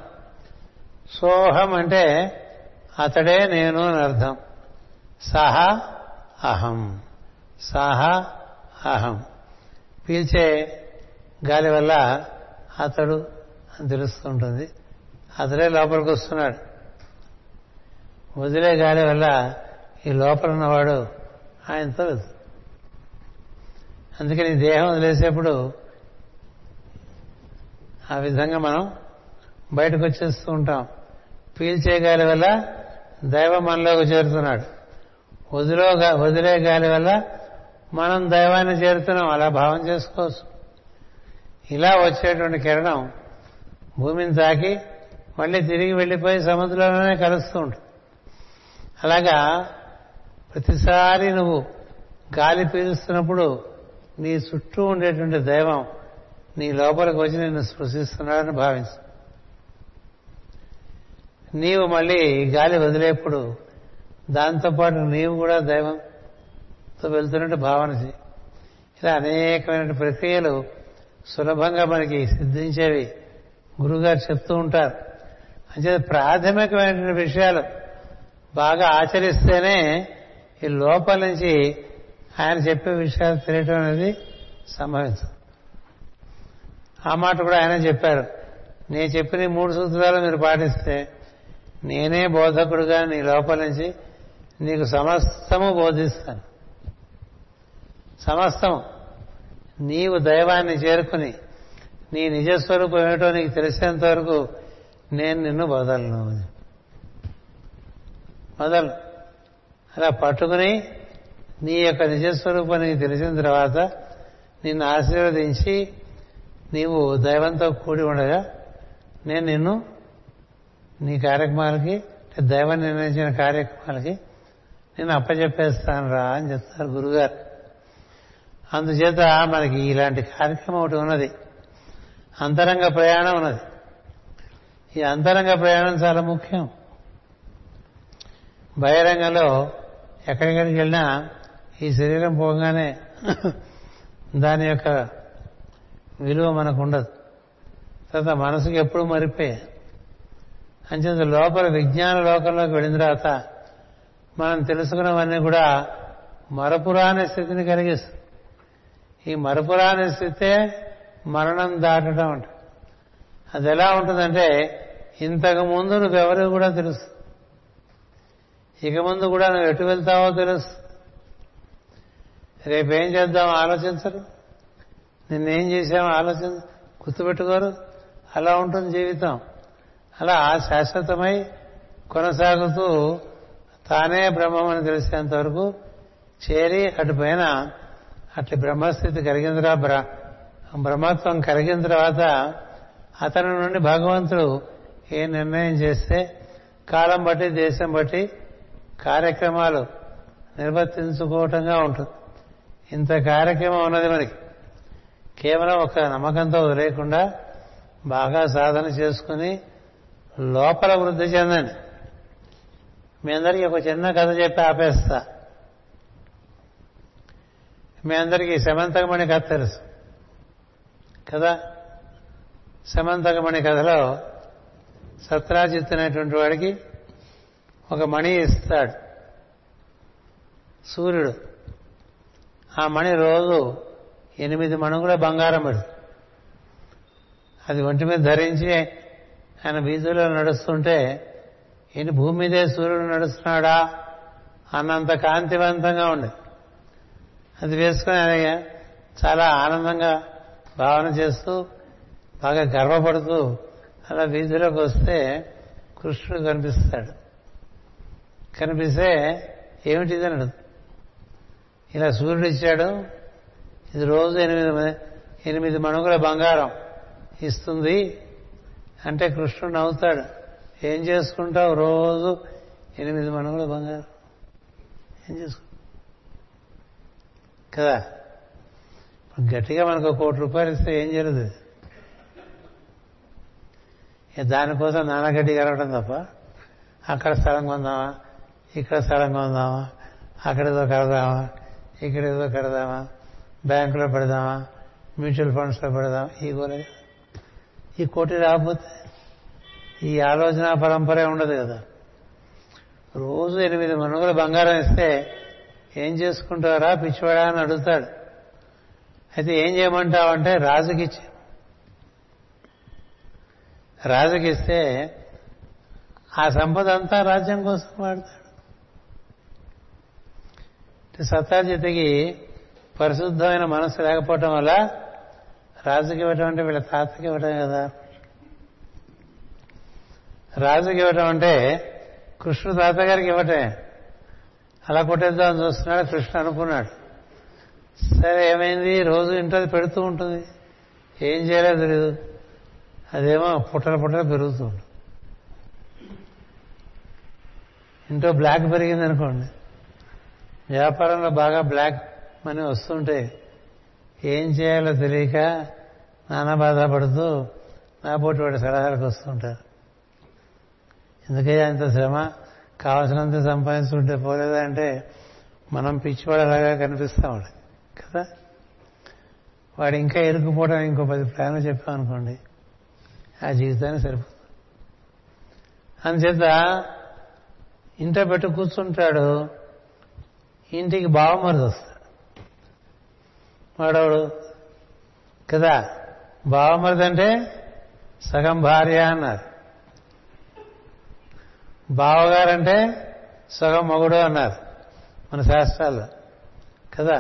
సోహం అంటే అతడే నేను అని అర్థం. సహా అహం, సహా అహం. పీల్చే గాలి వల్ల అతడు అని తెలుస్తుంటుంది, అతడే లోపలికి వస్తున్నాడు. వదిలే గాలి వల్ల ఈ లోపల ఉన్నవాడు ఆయనతో వెళ్తాడు. అందుకని దేహం వదిలేసేప్పుడు ఆ విధంగా మనం బయటకు వచ్చేస్తూ ఉంటాం. పీల్చే గాలి వల్ల దైవం మనలోకి చేరుతున్నాడు, వదిలే గాలి వల్ల మనం దైవాన్ని చేరుతున్నాం. అలా భావం చేసుకోవచ్చు. ఇలా వచ్చేటువంటి కిరణం భూమిని తాకి మళ్ళీ తిరిగి వెళ్ళిపోయి సముద్రంలోనే కలుస్తూ ఉంటాం. అలాగా ప్రతిసారి నువ్వు గాలి పీలుస్తున్నప్పుడు నీ చుట్టూ ఉండేటువంటి దైవం నీ లోపలికి వచ్చి నిన్ను స్పృశిస్తున్నాడని భావించు. నీవు మళ్ళీ గాలి వదిలేప్పుడు దాంతోపాటు నీవు కూడా దైవంతో వెళ్తున్నట్టు భావన చేయి. ఇలా అనేకమైన ప్రక్రియలు సులభంగా మనకి సిద్ధించేవి గురువుగారు చెప్తూ ఉంటారు. అంచేత ప్రాథమికమైన విషయాలు బాగా ఆచరిస్తేనే ఈ లోపల నుంచి ఆయన చెప్పే విషయాలు తెలియటం అనేది సంభవించదు. ఆ మాట కూడా ఆయన చెప్పారు, నేను చెప్పిన 3 సూత్రాలు మీరు పాటిస్తే నేనే బోధకుడుగా నీ లోపల నుంచి నీకు సమస్తము బోధిస్తాను. సమస్తము నీవు దైవాన్ని చేరుకుని నీ నిజస్వరూపం ఏమిటో నీకు తెలిసేంత వరకు నేను నిన్ను వదలను. వదలను అలా పట్టుకుని నీ యొక్క నిజస్వరూపం నీకు తెలిసిన తర్వాత నిన్ను ఆశీర్వదించి నీవు దైవంతో కూడి ఉండగా నేను నిన్ను నీ కార్యక్రమాలకి, దైవం నిర్ణయించిన కార్యక్రమాలకి నేను అప్పచెప్పేస్తాను రా అని చెప్తారు గురుగారు. అందుచేత మనకి ఇలాంటి కార్యక్రమం ఒకటి ఉన్నది, అంతరంగ ప్రయాణం ఉన్నది. ఈ అంతరంగ ప్రయాణం చాలా ముఖ్యం. బహిరంగంలో ఎక్కడికెక్కడికి వెళ్ళినా ఈ శరీరం పోగానే దాని యొక్క విలువ మనకు ఉండదు. తర్వాత మనసుకి ఎప్పుడూ మరిపోయాయి. అంచేత లోపల విజ్ఞాన లోకంలోకి వెళ్ళిన తర్వాత మనం తెలుసుకున్నవన్నీ కూడా మరపురాని స్థితిని కలిగిస్తుంది. ఈ మరపురాని స్థితే మరణం దాటడం అంట. అది ఎలా ఉంటుందంటే ఇంతకు ముందు నువ్వెవరూ కూడా తెలుసు, ఇక ముందు కూడా నువ్వు ఎటు వెళ్తావో తెలుసు, రేపేం చేద్దామో ఆలోచించరు, నిన్నేం చేశామో గుర్తుపెట్టుకోరు. అలా ఉంటుంది జీవితం. అలా శాశ్వతమై కొనసాగుతూ తానే బ్రహ్మం అని తెలిసేంతవరకు చేరి అటుపైన అట్లా బ్రహ్మస్థితి కలిగిన తర్వాత, బ్రహ్మత్వం కలిగిన తర్వాత అతని నుండి భగవంతుడు ఏ నిర్ణయం చేస్తే కాలం బట్టి దేశం బట్టి కార్యక్రమాలు నిర్వర్తించుకోవటంగా ఉంటుంది. ఇంత కార్యక్రమం ఉన్నది మనకి. కేవలం ఒక నమ్మకంతో లేకుండా బాగా సాధన చేసుకుని లోపల వృద్ధి చెందండి. మీ అందరికీ ఒక చిన్న కథ చెప్పి ఆపేస్తా. మీ అందరికీ శమంతకమణి కథ తెలుసు కదా. శమంతకమణి కథలో సత్రాజిత్ అనేటువంటి వాడికి ఒక మణి ఇస్తాడు సూర్యుడు. ఆ మణి రోజు 8 మణుగుల బంగారం పడు. అది ఒంటి మీద ధరించి ఆయన వీధుల్లో నడుస్తుంటే ఈయన భూమి మీదే సూర్యుడు నడుస్తున్నాడా అన్నంత కాంతివంతంగా ఉండే. అది వేసుకుని ఆయన చాలా ఆనందంగా భావన చేస్తూ బాగా గర్వపడుతూ అలా వీధిలోకి వస్తే కృష్ణుడు కనిపిస్తాడు. కనిపిస్తే ఏమిటిదని, ఇలా సూర్యుడు ఇచ్చాడు, ఇది రోజు 8 మణుగుల బంగారం ఇస్తుంది అంటే కృష్ణుడు నవ్వుతాడు. ఏం చేసుకుంటావు రోజు 8 మణుగుల బంగారం ఏం చేసుకుంటావు కదా. గట్టిగా మనకు 1 కోటి రూపాయలు ఇస్తే ఏం జరుగుతుంది? దానికోసం నాన్నగడ్డి కలవడం తప్ప అక్కడ స్థలం కొందామా, ఇక్కడ స్థలం కొందామా, అక్కడేదో కడదామా, ఇక్కడేదో కడదామా, బ్యాంకులో పెడదామా, మ్యూచువల్ ఫండ్స్లో పెడదామా, ఈ గోలే. ఈ కోటి రాకపోతే ఈ ఆలోచన పరంపరే ఉండదు కదా. రోజు 8 మణుగుల బంగారం ఇస్తే ఏం చేసుకుంటారా పిచ్చివాడా అని అడుగుతాడు. అయితే ఏం చేయమంటావంటే రాజుకిచ్చే. రాజుకిస్తే ఆ సంపద అంతా రాజ్యం కోసం వాడతాడు. సత్తాజితికి పరిశుద్ధమైన మనసు లేకపోవటం వల్ల రాజుకి ఇవ్వటం అంటే వీళ్ళ తాతకి ఇవ్వటం కదా. రాజుకి ఇవ్వటం అంటే కృష్ణుడు తాతగారికి ఇవ్వటమే. అలా కొట్టేద్దామని చూస్తున్నాడు. కృష్ణ అనుకున్నాడు, సరే ఏమైంది, రోజు ఇంట్లో పెడుతూ ఉంటుంది, ఏం చేయలేదు తెలియదు, అదేమో పుట్టలు పుట్టలు పెరుగుతూ ఉంటుంది. ఇంట్లో బ్లాక్ పెరిగిందనుకోండి, వ్యాపారంలో బాగా బ్లాక్ మనీ వస్తుంటే ఏం చేయాలో తెలియక నానా బాధపడుతూ నా పోటీ వాడి సలహాలకు వస్తుంటారు. ఎందుకయ్యా ఇంత శ్రమ, కావలసినంత సంపాదించుకుంటే పోలేదా అంటే మనం పిచ్చివాడు అలాగా కనిపిస్తాం వాడు కదా. వాడు ఇంకా ఎరుక్కుపోవడం ఇంకో 10 ప్లాన్లు చెప్పామనుకోండి ఆ జీవితాన్ని సరిపోతుంది. అందుచేత ఇంట పెట్టు కూర్చుంటాడు, ఇంటికి బావమరిది వస్తాడు వాడవాడు కదా. బావమరిది అంటే సగం భార్య అన్నారు, బావగారంటే సగం మొగుడు అన్నారు మన శాస్త్రాల్లో కదా.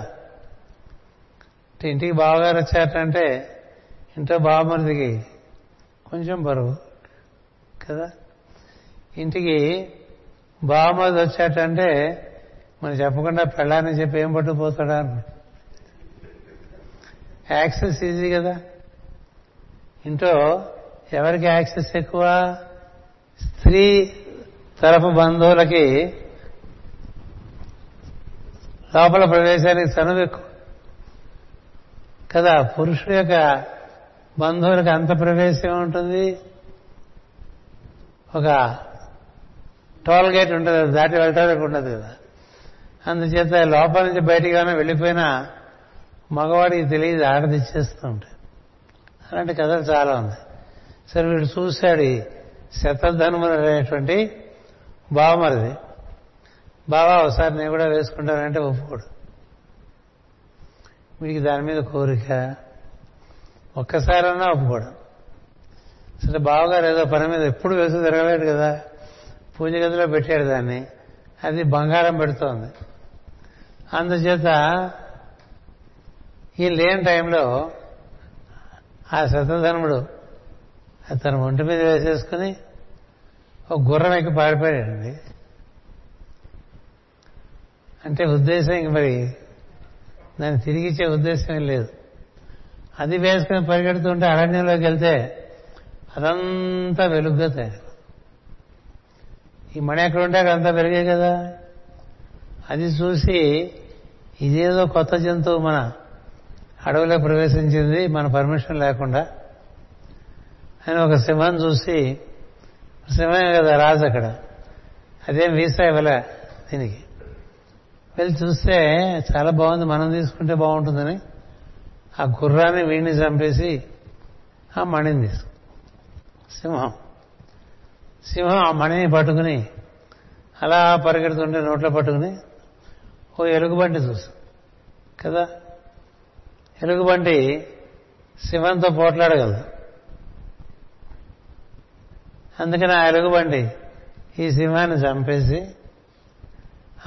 ఇంటికి బావగారు వచ్చారంటే ఇంట్లో బావమరిదికి కొంచెం బరువు కదా. ఇంటికి బావమరిది వచ్చాటంటే మనం చెప్పకుండా పెళ్ళాన్ని చెప్పి ఏం పట్టుకుపోతాడా అనుకో. యాక్సెస్ ఈజీ కదా. ఇంట్లో ఎవరికి యాక్సెస్ ఎక్కువ? స్త్రీ తరపు బంధువులకి లోపల ప్రవేశానికి చనువు ఎక్కువ కదా. పురుషుడి యొక్క బంధువులకు అంత ప్రవేశం ఉంటుంది, ఒక టోల్ గేట్ ఉంటుంది, దాటి వెళ్ళడానికి ఉండదు కదా. అందుచేత లోపల నుంచి బయటికి వెళ్ళిపోయినా మగవాడికి తెలియదు, ఆడదిచ్చేస్తూ ఉంటాయి. అలాంటి కథలు చాలా ఉంది. సరే వీడు చూశాడు ఈ శతధనుములు అనేటువంటి బావమరిది. బావా ఒకసారి నేను కూడా వేసుకుంటానంటే ఒప్పుకోడు. మీకు దాని మీద కోరిక, ఒక్కసారన్నా ఒప్పుకోడు. సరే బావగారు ఏదో పని మీద ఎప్పుడు వేసుకు తిరగలేడు కదా, పూజ గదిలో పెట్టాడు దాన్ని, అది బంగారం పెడుతోంది. అందుచేత ఈ లేని టైంలో ఆ శతధనుముడు తన ఒంటి మీద వేసేసుకుని ఒక గుర్రం ఎక్కి పారిపోయాడండి. అంటే ఉద్దేశం ఇంక మరి దాన్ని తిరిగిచ్చే ఉద్దేశం లేదు. అది వేసుకుని పరిగెడుతుంటే అరణ్యంలోకి వెళ్తే అదంతా వెలుగ్గా తయారు. ఈ మణి ఎక్కడ ఉంటే అక్కడంతా పెరిగే కదా. అది చూసి ఇదేదో కొత్త జంతువు మన అడవిలో ప్రవేశించింది మన పర్మిషన్ లేకుండా అని ఒక సింహం చూసి, సింహమే కదా రాజు అక్కడ, అదేం వీసా ఇవ్వలే దీనికి, వెళ్ళి చూస్తే చాలా బాగుంది మనం తీసుకుంటే బాగుంటుందని ఆ గుర్రాన్ని వీడిని చంపేసి ఆ మణిని తీసుకు, సింహం సింహం ఆ మణిని పట్టుకుని అలా పరిగెడుతుంటే నోట్లో పట్టుకుని ఓ ఎలుగుబంటి చూసి కదా, ఎలుగుబంటి సింహంతో పోట్లాడగలదు, అందుకని ఆ ఎలుగుబంటి ఈ సింహాన్ని చంపేసి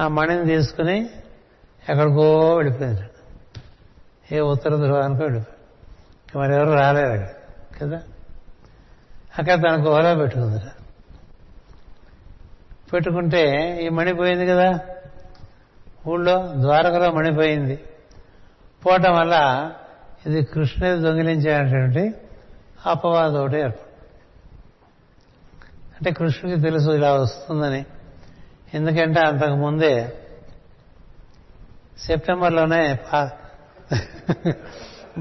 ఆ మణిని తీసుకుని ఎక్కడికో వెళ్ళిపోయింది, ఏ ఉత్తర ధ్రువానికో వెళ్ళిపోయింది, మరెవరు రాలేరు అక్కడ కదా. అక్కడ తన గోలో పెట్టుకుంది, పెట్టుకుంటే ఈ మణిపోయింది కదా, ఊళ్ళో ద్వారకలో మణిపోయింది, పోవటం వల్ల ఇది కృష్ణుడు దొంగిలించేటువంటి అపవాదం ఒకటి ఏర్పడు. అంటే కృష్ణుడికి తెలుసు ఇలా వస్తుందని, ఎందుకంటే అంతకు ముందే సెప్టెంబర్లోనే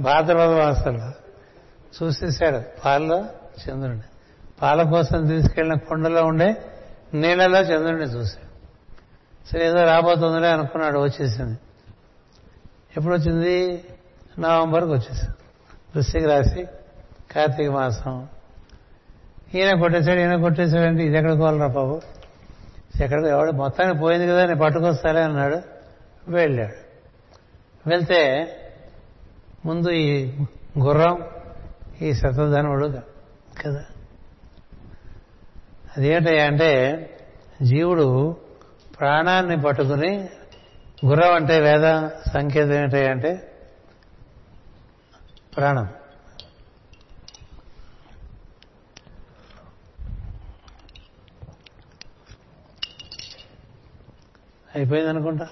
భాద్రపద మాసంలో చూసేశాడు పాలలో చంద్రుడిని, పాల కోసం తీసుకెళ్లిన కుండలో ఉండే నీళ్లలో చంద్రుడిని చూశాడు. సరే ఏదో రాబోతుందిలే అనుకున్నాడు, వచ్చేసింది. ఎప్పుడు వచ్చింది? నవంబర్కి వచ్చేసింది. వృశ్చిక రాశి, కార్తీక మాసం. ఈయన కొట్టేశాడంటే ఇది ఎక్కడ కోలరా బాబు, ఎక్కడ ఎవడు మొత్తాన్ని పోయింది కదా నేను పట్టుకొస్తాలే అన్నాడు, వెళ్ళాడు. వెళ్తే ముందు ఈ గుర్రం ఈ శతధనుడు కదా, అదేంటంటే జీవుడు ప్రాణాన్ని పట్టుకుని, గుర్రం అంటే వేద సంకేతం ఏంటంటే ప్రాణం, అయిపోయిందనుకుంటా.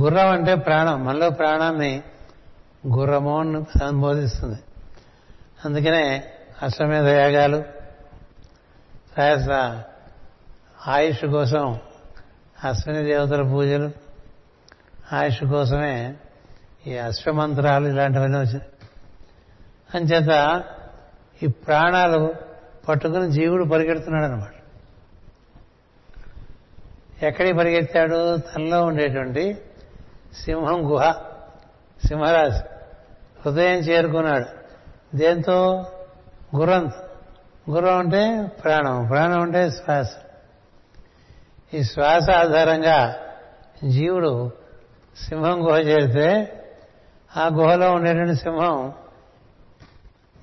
గుర్రం అంటే ప్రాణం, మనలో ప్రాణాన్ని గుర్రము అని సంబోధిస్తుంది. అందుకనే అశ్వమేధ యాగాలు, ఆయుష్ కోసం అశ్విని దేవతల పూజలు, ఆయుష్ కోసమే ఈ అశ్వమంత్రాలు ఇలాంటివన్నీ వచ్చాయి. అంచేత ఈ ప్రాణాలు పట్టుకుని జీవుడు పరిగెడుతున్నాడు అనమాట. ఎక్కడికి పరిగెత్తాడు? తనలో ఉండేటువంటి సింహం గుహ, సింహరాశి హృదయం చేరుకున్నాడు. దేంతో? గుర్రంతో. గుర్రం అంటే ప్రాణం, ప్రాణం అంటే శ్వాస. ఈ శ్వాస ఆధారంగా జీవుడు సింహం గుహ చేరితే ఆ గుహలో ఉండేటువంటి సింహం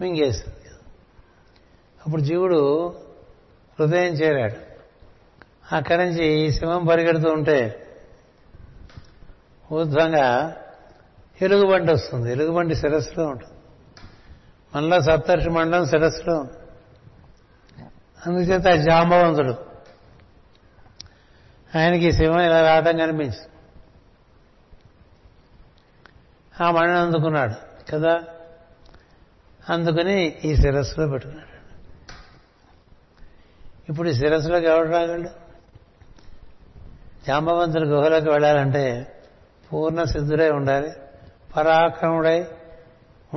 మింగేస్తుంది. అప్పుడు జీవుడు హృదయం చేరాడు. అక్కడి నుంచి ఈ సింహం పరిగెడుతూ ఉంటే ఊర్ధ్వంగా ఎలుగుబంటి వస్తుంది. ఎలుగుబంటి శిరస్సులో ఉంటుంది, మనలో సప్తర్షి మండలం శిరస్సులో. అందుచేత జాంబవంతుడు ఆయనకి సింహం ఇలా రావటం కనిపించింది, ఆ మణిని అందుకున్నాడు కదా, అందుకుని ఈ శిరస్సులో పెట్టుకున్నాడు. ఇప్పుడు ఈ శిరస్సులోకి ఎవరు రాగలడు? జాంబవంతుడి గుహలోకి వెళ్ళాలంటే పూర్ణ సిద్ధుడై ఉండాలి, పరాక్రముడై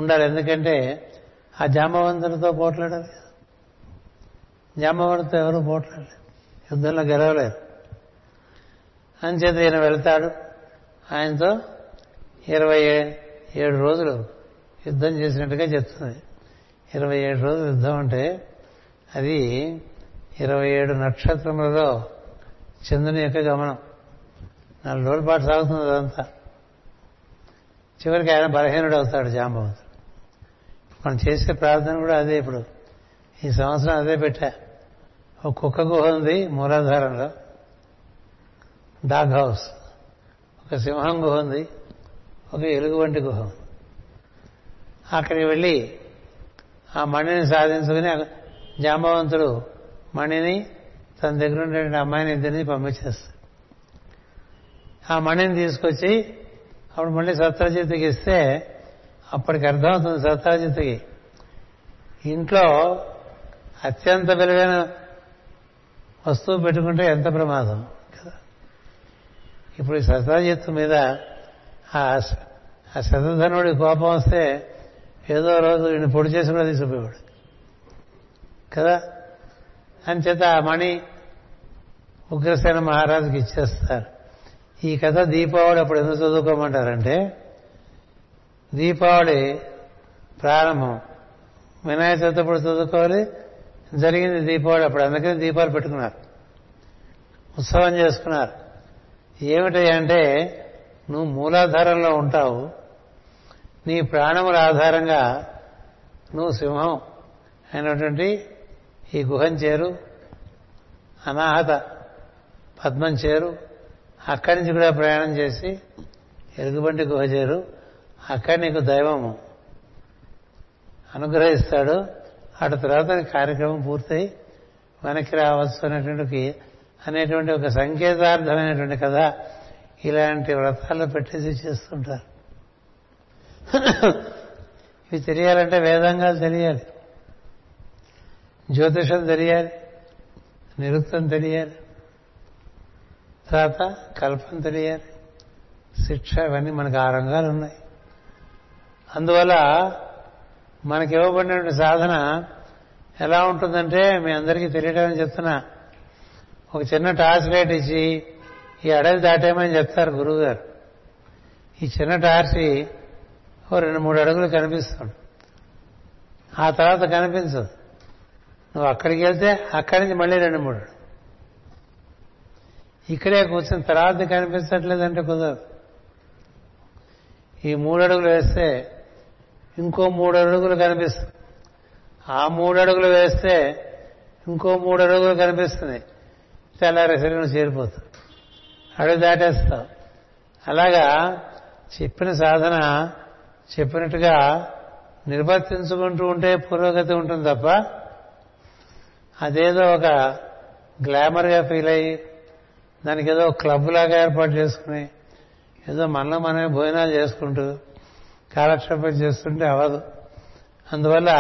ఉండాలి. ఎందుకంటే ఆ జాంబవంతుడితో పోట్లాడాలి, జాంబవంతుడితో ఎవరు పోట్లాడలేదు, యుద్ధంలో గెలవలేరు. అంచేత ఈయన వెళ్తాడు, ఆయనతో 27 రోజులు యుద్ధం చేసినట్టుగా చెప్తుంది. 27 రోజులు యుద్ధం అంటే అది 27 నక్షత్రములలో చంద్రుని యొక్క గమనం. 4 రోజుల పాటు సాగుతుంది అదంతా. చివరికి ఆయన బలహీనుడు అవుతాడు జాంబవంతుడు. మనం చేసే ప్రార్థన కూడా అదే. ఇప్పుడు ఈ సంవత్సరం అదే పెట్టా. ఒక కుక్క గుహ ఉంది మూలాధారంలో, డాగ్ హౌస్. ఒక సింహం గుహ ఉంది, ఒక ఎలుగుబంటి గుహ ఉంది. అక్కడికి వెళ్ళి ఆ మణిని సాధించుకుని జాంబవంతుడు మణిని తన దగ్గర ఉండేటువంటి అమ్మాయిని ఇద్దరిని పంపించేస్తాడు. ఆ మణిని తీసుకొచ్చి అప్పుడు మళ్ళీ సత్రజిత్తుకి ఇస్తే అప్పటికి అర్థమవుతుంది సత్రజిత్తుకి ఇంట్లో అత్యంత విలువైన వస్తువు పెట్టుకుంటే ఎంత ప్రమాదం కదా. ఇప్పుడు ఈ సత్రజిత్తు మీద ఆ శతధనుడి కోపం వస్తే ఏదో రోజు వీడిని పొడి చేసి కూడా తీసుకుపోయేవాడు కదా. అంచేత ఆ మణి ఉగ్రసేన మహారాజుకి ఇచ్చేస్తారు. ఈ కథ దీపావళి అప్పుడు ఎందుకు చదువుకోమంటారంటే, దీపావళి ప్రారంభం వినాయక చవితి అప్పుడు చదువుకోవాలి, జరిగింది దీపావళి అప్పుడు, అందుకని దీపాలు పెట్టుకున్నారు, ఉత్సవం చేసుకున్నారు. ఏమిటి అంటే, నువ్వు మూలాధారంలో ఉంటావు, నీ ప్రాణముల ఆధారంగా నువ్వు సింహం అయినటువంటి ఈ గుహం చేరు, అనాహత పద్మం చేరు, అక్కడి నుంచి కూడా ప్రయాణం చేసి ఎలుగుబంటి గుహ చేరు, అక్కడ నీకు దైవము అనుగ్రహిస్తాడు, అటు తర్వాత కార్యక్రమం పూర్తయి వెనక్కి రావచ్చు అనేటువంటి ఒక సంకేతార్థమైనటువంటి కథ. ఇలాంటి వ్రతాల్లో పెట్టేసి చేస్తుంటారు. ఇవి తెలియాలంటే వేదాంగాలు తెలియాలి, జ్యోతిషం తెలియాలి, నిరుక్తం తెలియాలి, తర్వాత కల్పం తెలియాలి, శిక్ష, ఇవన్నీ మనకు ఆ రంగాలు ఉన్నాయి. అందువల్ల మనకి ఇవ్వబడినటువంటి సాధన ఎలా ఉంటుందంటే, మీ అందరికీ తెలియటమని చెప్తున్నా, ఒక చిన్న టార్చ్ లైట్ ఇచ్చి ఈ అడవి దాటేమని చెప్తారు గురువు గారు. ఈ చిన్న టార్చి ఓ 2-3 అడుగులు కనిపిస్తాడు, ఆ తర్వాత కనిపించదు. నువ్వు అక్కడికి వెళ్తే అక్కడి నుంచి మళ్ళీ 2-3, ఇక్కడే కూర్చున్న తర్వాత కనిపించట్లేదంటే కుదరదు. ఈ 3 అడుగులు వేస్తే ఇంకో 3 అడుగులు కనిపిస్తుంది, ఆ 3 అడుగులు వేస్తే ఇంకో 3 అడుగులు కనిపిస్తుంది, తెల్లారేసరికి నువ్వు చేరిపోతావు, అడుగు దాటేస్తావు. అలాగా చెప్పిన సాధన చెప్పినట్టుగా నిర్వర్తించుకుంటూ ఉంటే పురోగతి ఉంటుంది తప్ప, అదేదో ఒక గ్లామర్గా ఫీల్ అయ్యి దానికి ఏదో క్లబ్ లాగా ఏర్పాటు చేసుకుని ఏదో మనలో మనమే భోజనాలు చేసుకుంటూ కాలక్షేపం చేస్తుంటే అవదు. అందువల్ల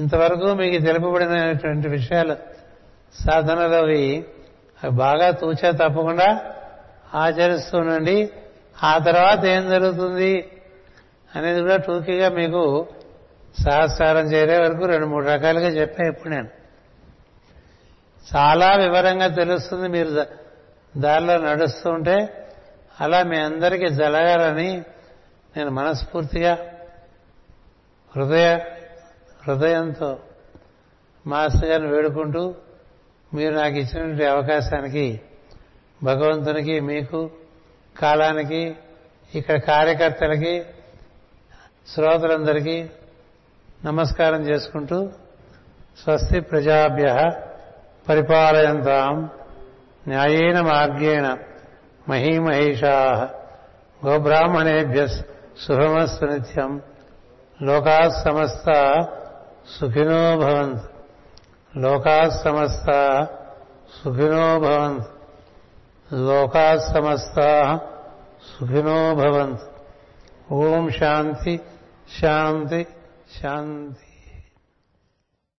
ఇంతవరకు మీకు తెలుపబడినటువంటి విషయాలు సాధనలో అవి బాగా తూచా తప్పకుండా ఆచరిస్తుండండి. ఆ తర్వాత ఏం జరుగుతుంది అనేది కూడా టూకీగా మీకు సహస్రం చేరే వరకు 2-3 రకాలుగా చెప్పాను. ఇప్పుడు నేను చాలా వివరంగా తెలుస్తుంది, మీరు దారిలో నడుస్తూ ఉంటే. అలా మీ అందరికీ జరగాలని నేను మనస్ఫూర్తిగా హృదయంతో మాస్టర్ గారిని వేడుకుంటూ, మీరు నాకు ఇచ్చినటువంటి అవకాశానికి భగవంతునికి, మీకు, కాలానికి, ఇక్కడ కార్యకర్తలకి, శ్రోతలందరికీ నమస్కారం చేసుకుంటూ, స్వస్తి ప్రజాభ్యః పరిపాలయంతాం న్యాయేన మార్గేణ మహీమహేషాః గోబ్రాహ్మణేభ్యః శుభమస్తు నిత్యం. లోకాః సమస్తాః సుఖినో భవంతు. లోకాః సమస్తాః సుఖినో భవంతు. లోకాః సమస్తాః సుఖినో భవంతు. ఓం శాంతి శాంతి శాంతి.